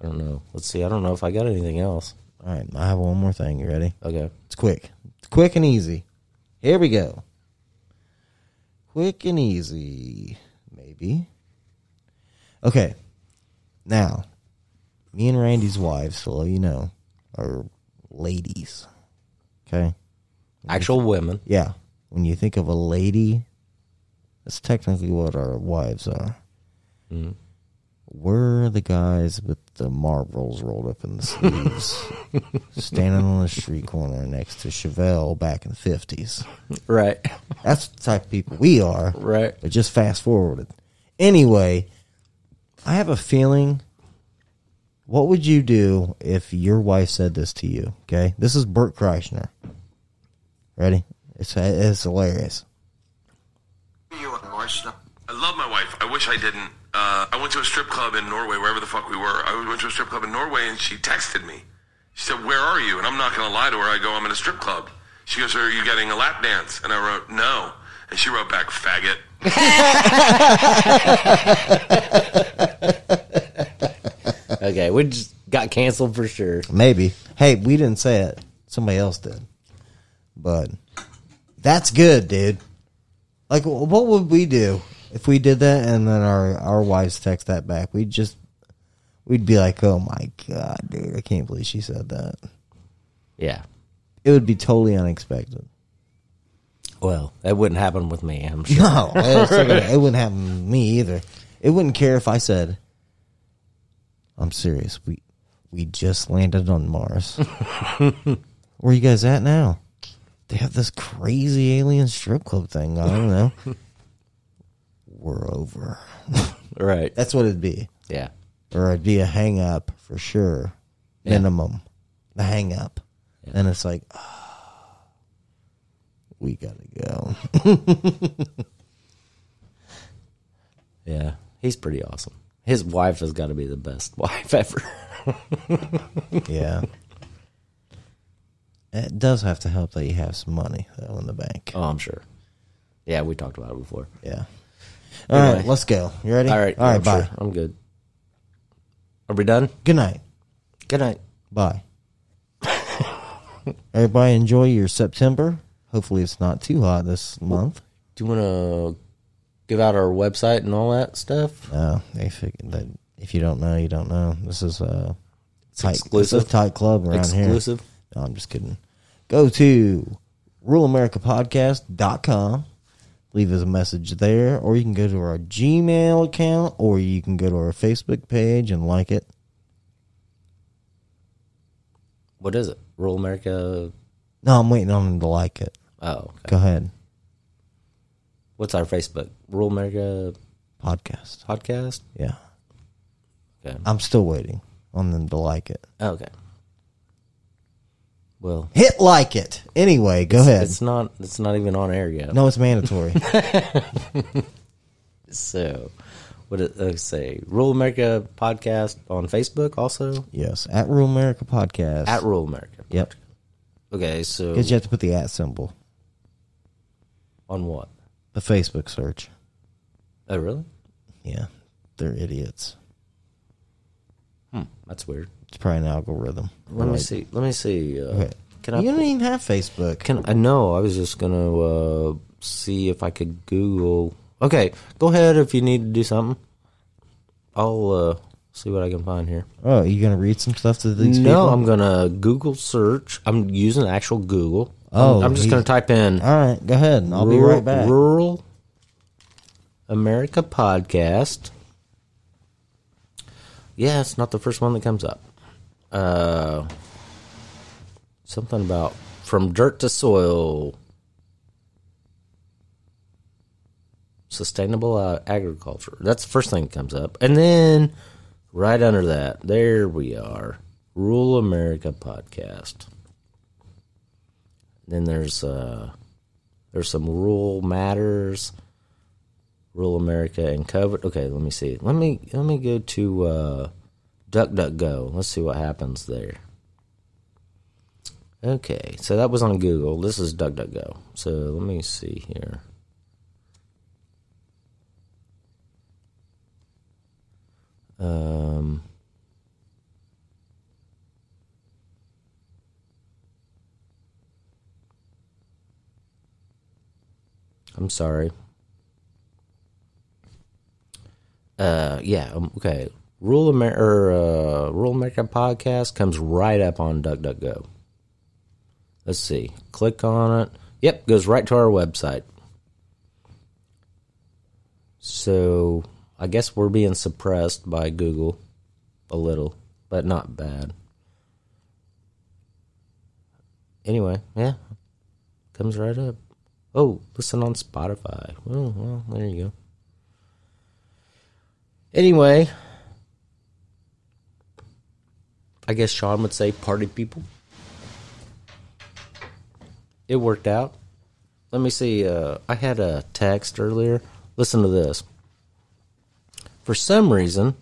I don't know. Let's see. I don't know if I got anything else. All right, I have one more thing. You ready? Okay. It's quick. It's quick and easy. Here we go. Quick and easy... Maybe. Okay. Now, me and Randy's wives, so you know, are ladies. Okay? When Actual th- women. Yeah. When you think of a lady, that's technically what our wives are. Mm-hmm. We're the guys with the marbles rolled up in the sleeves, standing on the street corner next to Chevelle back in the fifties. Right. That's the type of people we are. Right. But just fast forwarded. Anyway, I have a feeling, what would you do if your wife said this to you? Okay? This is Bert Kreischer. Ready? It's, it's hilarious. You are Marsha. I love my wife. I wish I didn't. Uh, I went to a strip club in Norway, wherever the fuck we were. I went to a strip club in Norway, and she texted me. She said, where are you? And I'm not going to lie to her. I go, I'm in a strip club. She goes, are you getting a lap dance? And I wrote, no. And she wrote back, faggot. Okay, we just got canceled for sure. Maybe. Hey, we didn't say it. Somebody else did. But that's good, dude. Like, what would we do? If we did that and then our, our wives text that back, we'd just, we'd be like, oh my God, dude, I can't believe she said that. Yeah. It would be totally unexpected. Well, that wouldn't happen with me, I'm sure. No, it's not gonna, it wouldn't happen with me either. It wouldn't care if I said, I'm serious, we we just landed on Mars. Where you guys at now? They have this crazy alien strip club thing. I don't know. We're over. Right. That's what it'd be. Yeah. Or it'd be a hang up for sure. Yeah. Minimum. The hang up. Yeah. And it's like, oh, we gotta go. Yeah. He's pretty awesome. His wife has got to be the best wife ever. Yeah. It does have to help that you have some money, though, in the bank. Oh, I'm sure. Yeah, we talked about it before. Yeah. All anyway. right, let's go. You ready? All right. All right, I'm bye. Sure. I'm good. Are we done? Good night. Good night. Bye. Everybody enjoy your September. Hopefully it's not too hot this month. Do you want to give out our website and all that stuff? No. They figured that if you don't know, you don't know. This is a tight, exclusive. This is a tight club around exclusive. here. Exclusive. No, I'm just kidding. Go to rural america podcast dot com. Leave us a message there, or you can go to our Gmail account, or you can go to our Facebook page and like it. What is it? Rural America? No, I'm waiting on them to like it. Oh, okay. Go ahead. What's our Facebook? Rural America Podcast. Podcast? Yeah. Okay. I'm still waiting on them to like it. Oh, okay. Well, hit like it. Anyway, go ahead. It's not it's not even on air yet. No, it's mandatory. So, what did I say? Rural America Podcast on Facebook also? Yes, at Rural America Podcast. At Rural America. Yep. Okay, so... Because you have to put the at symbol. On what? The Facebook search. Oh, really? Yeah. They're idiots. Hmm, that's weird. It's probably an algorithm. Let right. me see. Let me see. Uh, okay. Can I? You don't even have Facebook. Can I? No, I was just gonna uh, see if I could Google. Okay, go ahead if you need to do something. I'll uh, see what I can find here. Oh, are you gonna read some stuff to these? No, people? I'm gonna Google search. I'm using actual Google. Oh, I'm, I'm just gonna type in. All right, go ahead. I'll rural, be right back. Rural America Podcast. Yeah, it's not the first one that comes up. Uh, something about from dirt to soil, sustainable uh, agriculture. That's the first thing that comes up, and then right under that, there we are, Rural America Podcast. Then there's uh, there's some rural matters, Rural America and covered. Okay, let me see. Let me let me go to. Uh, DuckDuckGo. Let's see what happens there. Okay, so that was on Google. This is DuckDuckGo. So let me see here. Um, I'm sorry. Uh, yeah. Um, okay. Rural America, uh, Rural America Podcast comes right up on DuckDuckGo. Let's see. Click on it. Yep, goes right to our website. So I guess we're being suppressed by Google a little, but not bad. Anyway, yeah, comes right up. Oh, listen on Spotify. Well, well, there you go. Anyway... I guess Sean would say party people. It worked out. Let me see. Uh, I had a text earlier. Listen to this. For some reason,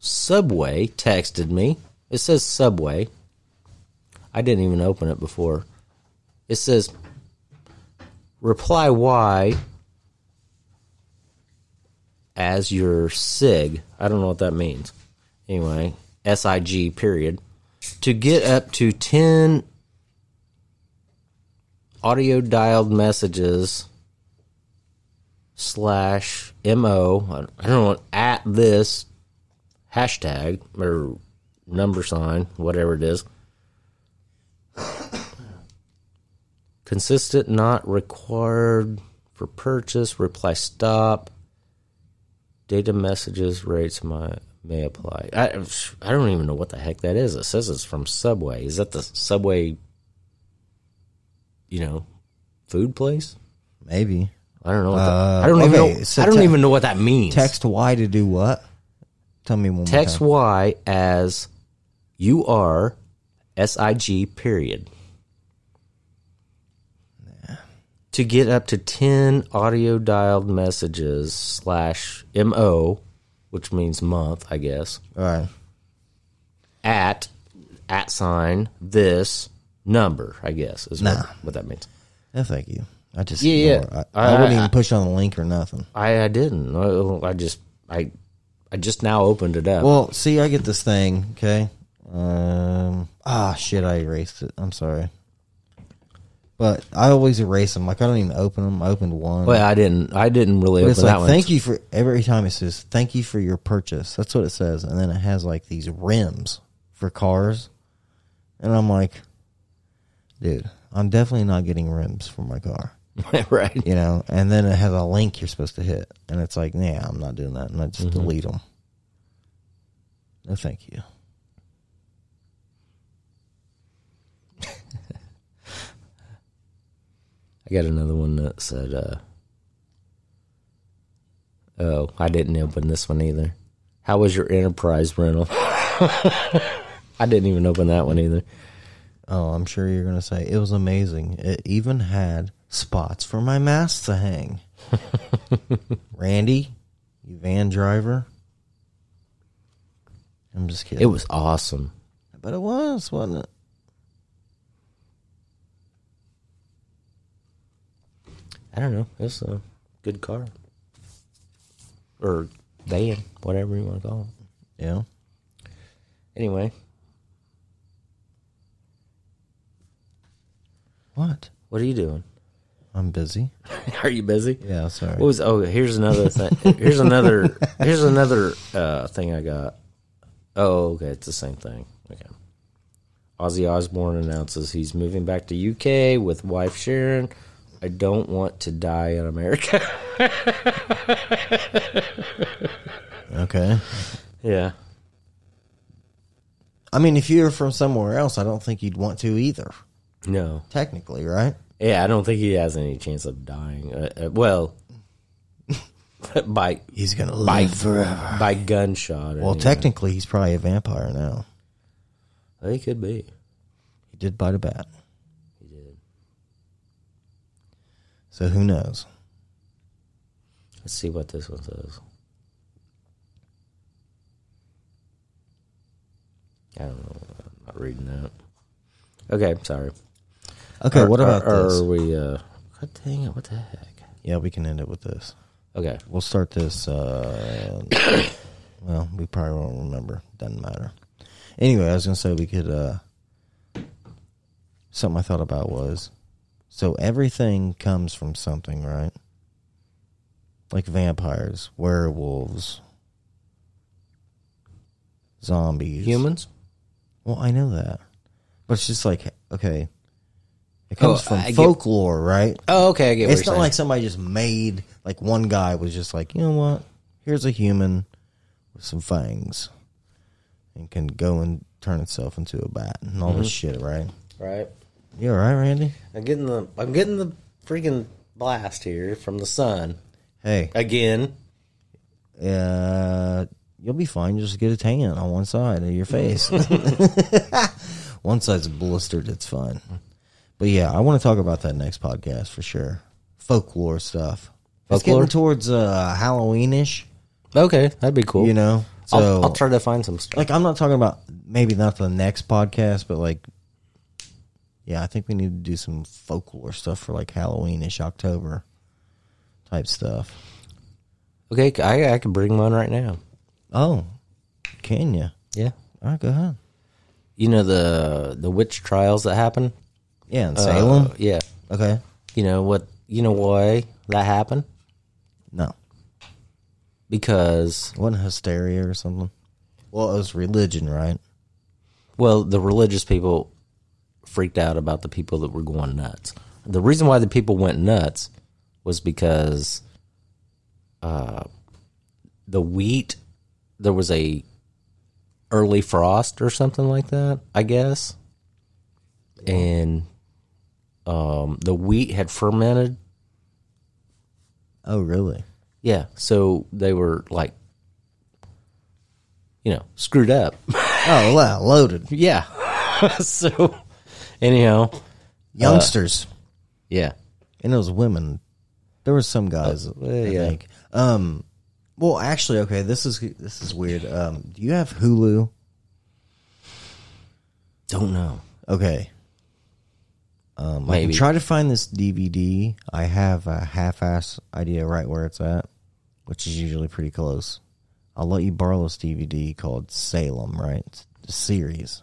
Subway texted me. It says Subway. I didn't even open it before. It says, reply Y as your sig. I don't know what that means. Anyway, S I G period. To get up to ten audio dialed messages slash M O, I don't know, at this hashtag or number sign, whatever it is. Consistent, not required for purchase, reply stop. Data messages rates might, may apply. I, I don't even know what the heck that is. It says it's from Subway. Is that the Subway, you know, food place? Maybe. I don't know. What uh, that, I don't okay, even know. So I don't te- even know what that means. Text Y to do what? Tell me one. Text more time. Y as U R S I G period. Nah. To get up to ten audio dialed messages slash M O, which means month, I guess. All right. At at sign this number, I guess is nah. what, what that means. No, thank you. I just yeah, yeah. I, I, I wouldn't I, even push on the link or nothing. I, I didn't. I, I just I I just now opened it up. Well, see, I get this thing. Okay. Um. Ah, shit! I erased it. I'm sorry. But I always erase them. Like I don't even open them. I opened one. Well, I didn't. I didn't really. But open it's like, that one. Thank you for every time it says thank you for your purchase. That's what it says, and then it has like these rims for cars, and I'm like, dude, I'm definitely not getting rims for my car. Right. You know, and then it has a link you're supposed to hit. And it's like, nah, I'm not doing that. And I just mm-hmm. delete them. No, thank you. I got another one that said, uh, oh, I didn't open this one either. How was your Enterprise rental? I didn't even open that one either. Oh, I'm sure you're going to say, it was amazing. It even had spots for my mask to hang. Randy, you van driver. I'm just kidding. It was awesome. But it was, wasn't it? I don't know. It was a good car. Or van, whatever you want to call it. Yeah. Anyway. What? What are you doing? I'm busy. Are you busy? Yeah, sorry. What was, oh, here's another thing. Here's another. Here's another uh, thing I got. Oh, okay, it's the same thing. Okay. Ozzy Osbourne announces he's moving back to U K with wife Sharon. I don't want to die in America. Okay. Yeah. I mean, if you're from somewhere else, I don't think you'd want to either. No. Technically, right? Yeah, I don't think he has any chance of dying. Uh, uh, well, by he's gonna live by, forever by gunshot. Or well, anything. Technically, he's probably a vampire now. He could be. He did bite a bat. He did. So who knows? Let's see what this one says. I don't know. I'm not reading that. Okay, sorry. Okay, are, what about are, this? Are we, uh, God dang it, what the heck? Yeah, we can end it with this. Okay. We'll start this, uh, well, we probably won't remember. Doesn't matter. Anyway, I was going to say we could, uh, something I thought about was, so everything comes from something, right? Like vampires, werewolves, zombies. Humans? Well, I know that. But it's just like, okay, it comes oh, from I folklore, get, right? Oh, okay, I get what it's you're saying. It's not like somebody just made, like one guy was just like, you know what, here's a human with some fangs and can go and turn itself into a bat and all mm-hmm. this shit, right? Right. You all right, Randy? I'm getting the I'm getting the freaking blast here from the sun. Hey. Again. Uh, you'll be fine. You'll just get a tan on one side of your face. One side's blistered, it's fine. But yeah, I want to talk about that next podcast for sure. Folklore stuff. Folklore? It's getting towards uh, Halloween-ish. Okay, that'd be cool. You know? So, I'll, I'll try to find some stuff. Like, I'm not talking about maybe not the next podcast, but like, yeah, I think we need to do some folklore stuff for like Halloween-ish, October type stuff. Okay, I, I can bring one right now. Oh, can you? Yeah. All right, go ahead. You know the the witch trials that happened? Yeah, in Salem? Uh, yeah. Okay. You know what? You know why that happened? No. Because... Wasn't hysteria or something? Well, it was religion, right? Well, the religious people freaked out about the people that were going nuts. The reason why the people went nuts was because uh, the wheat, there was a early frost or something like that, I guess. And um, the wheat had fermented. Oh, really? Yeah, so they were like, you know, screwed up. Oh, wow, loaded. Yeah. So, anyhow. Youngsters. Uh, yeah. And those women. There were some guys, uh, I yeah. think. Um, well, actually, okay, this is this is weird. Um, do you have Hulu? Don't know. Okay. Um, Maybe. I can try to find this D V D. I have a half-ass idea right where it's at, which is usually pretty close. I'll let you borrow this D V D called Salem, right? It's a series.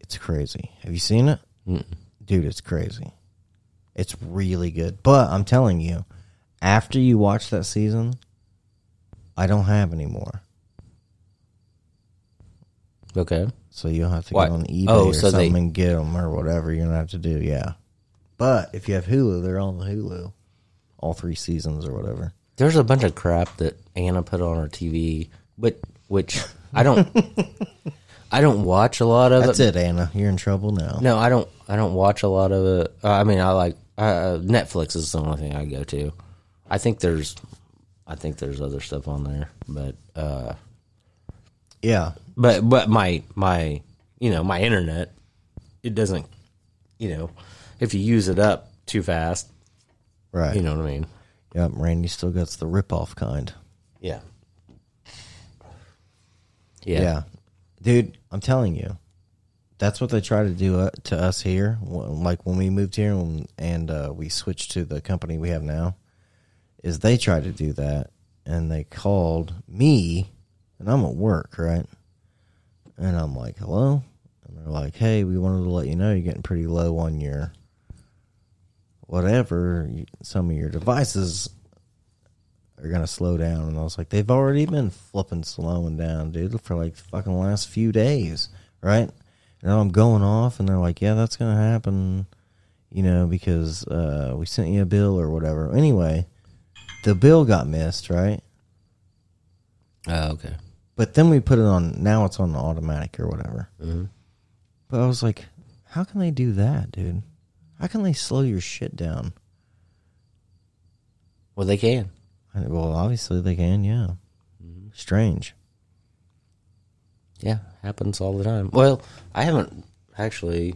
It's crazy. Have you seen it? Mm-mm. Dude, it's crazy. It's really good. But I'm telling you, after you watch that season, I don't have any more. Okay. So you'll have to what? go on eBay oh, or so something they... and get them or whatever you're going to have to do, yeah. But if you have Hulu, they're on Hulu. All three seasons or whatever. There's a bunch of crap that Anna put on her T V, but which I don't, I don't watch a lot of. That's it. That's it, Anna. You're in trouble now. No, I don't. I don't watch a lot of it. Uh, I mean, I like uh, Netflix is the only thing I go to. I think there's, I think there's other stuff on there, but uh, yeah, but but my my you know my internet, it doesn't, you know, if you use it up too fast, right? You know what I mean. Yep, Randy still gets the rip-off kind. Yeah. Yeah. Yeah. Dude, I'm telling you, that's what they try to do to us here. Like when we moved here and, and uh, we switched to the company we have now, is they tried to do that, and they called me, and I'm at work, right? And I'm like, hello? And they're like, hey, we wanted to let you know you're getting pretty low on your... whatever, some of your devices are going to slow down. And I was like, they've already been flipping slowing down, dude, for like the fucking last few days, right? And I'm going off, and they're like, yeah, that's going to happen, you know, because uh, we sent you a bill or whatever. Anyway, the bill got missed, right? Oh, uh, okay. But then we put it on, now it's on the automatic or whatever. Mm-hmm. But I was like, how can they do that, dude? How can they slow your shit down? Well, they can. Well, obviously they can, yeah. Mm-hmm. Strange. Yeah, happens all the time. Well, I haven't actually...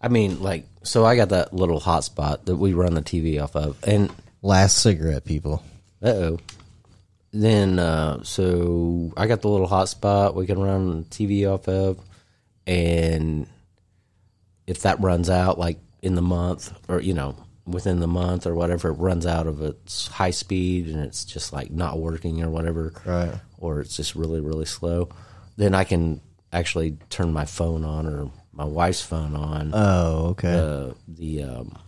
I mean, like, so I got that little hotspot that we run the T V off of. And last cigarette, people. Uh-oh. Then, uh, so I got the little hotspot we can run the T V off of, and... if that runs out, like, in the month or, you know, within the month or whatever, it runs out of its high speed and it's just, like, not working or whatever. Right. Or it's just really, really slow. Then I can actually turn my phone on or my wife's phone on. Oh, okay. Uh, the um,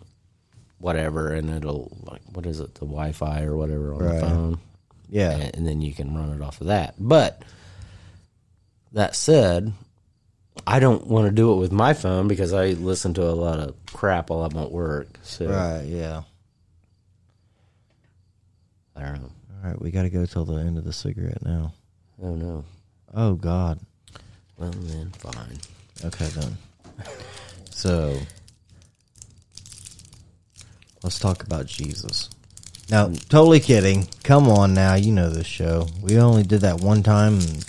whatever, and it'll, like, what is it, the Wi-Fi or whatever on right. the phone. Yeah. And, and then you can run it off of that. But that said... I don't want to do it with my phone because I listen to a lot of crap while I'm at work. So. Right, yeah. I don't know. All right, we got to go till the end of the cigarette now. Oh, no. Oh, God. Well, then, fine. Okay, then. So, let's talk about Jesus. Now, totally kidding. Come on now, you know this show. We only did that one time and...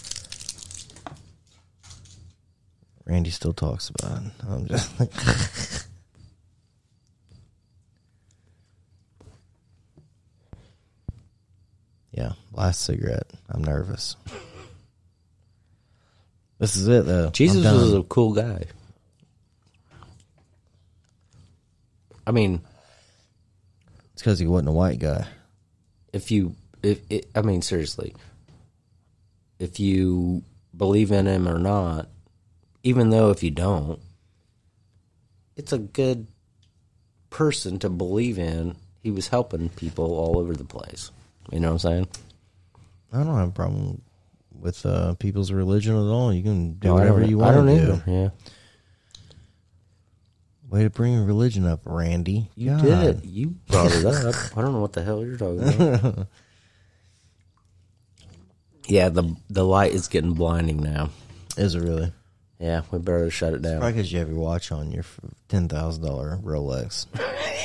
Randy still talks about it. I'm just like... yeah, last cigarette. I'm nervous. This is it, though. Jesus was a cool guy. I mean... it's because he wasn't a white guy. If you... if it, I mean, seriously. If you believe in him or not... even though if you don't, it's a good person to believe in. He was helping people all over the place. You know what I'm saying? I don't have a problem with uh, people's religion at all. You can do no, whatever you want to do. Either. Yeah. Way to bring religion up, Randy. You God. did it. You brought it up. I don't know what the hell you're talking about. Yeah, the the light is getting blinding now. Is it really? Yeah, we better shut it down. It's probably because you have your watch on, your ten thousand dollar Rolex.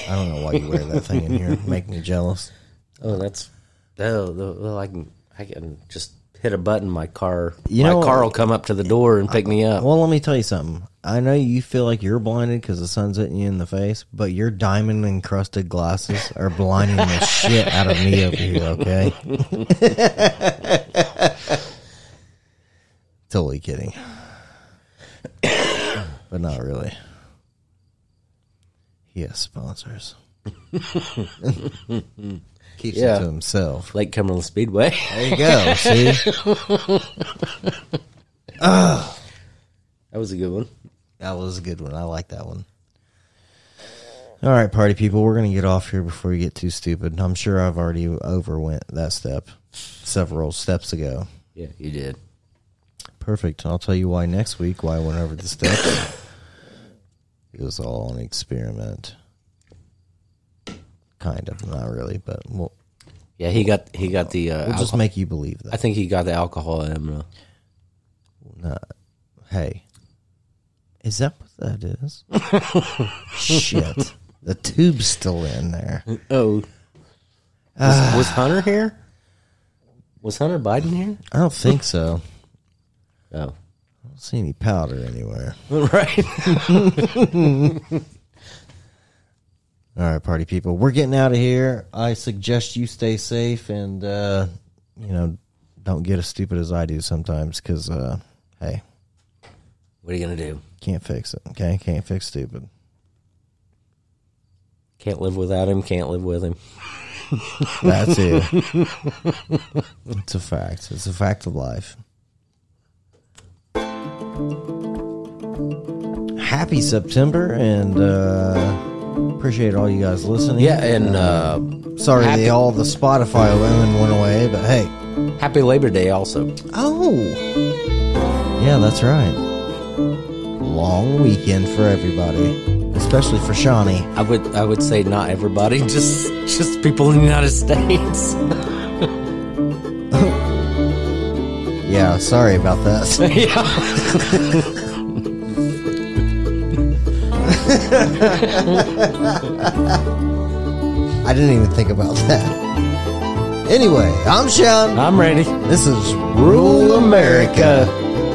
I don't know why you wear that thing in here. Make me jealous. Oh, that's... Oh, well, I can, I can just hit a button. My car you my know, car will come up to the door and pick I, me up. Well, let me tell you something. I know you feel like you're blinded because the sun's hitting you in the face, but your diamond-encrusted glasses are blinding the shit out of me over here, okay? Totally kidding. But not really. He has sponsors. Keeps yeah. it to himself. Lake Cumberland Speedway. There you go. See? uh, that was a good one. That was a good one. I like that one. All right, party people. We're going to get off here before you get too stupid. I'm sure I've already overwent that step several steps ago. Yeah, you did. Perfect. I'll tell you why next week, why I went over the steps. It was all an experiment. Kind of, not really, but we'll... Yeah, he got he got the... Uh, we'll alcohol. Just make you believe that. I think he got the alcohol in him. Nah, hey, is that what that is? Shit. The tube's still in there. Oh. Uh, was, was Hunter here? Was Hunter Biden here? I don't think so. Oh. I don't see any powder anywhere. Right. All right, party people, we're getting out of here. I suggest you stay safe and, uh, you know, don't get as stupid as I do sometimes because, uh, hey. What are you going to do? Can't fix it, okay? Can't fix stupid. Can't live without him, can't live with him. That's it. It's a fact. It's a fact of life. Happy September and, uh... appreciate all you guys listening. Yeah, and uh, uh, sorry happy, they, all the Spotify women went away, but hey, happy Labor Day also. Oh, yeah, that's right. Long weekend for everybody, especially for Shawnee. I would, I would say not everybody, just, just people in the United States. Yeah, sorry about that. Yeah. I didn't even think about that. Anyway, I'm Sean. I'm Randy. This is Rural America.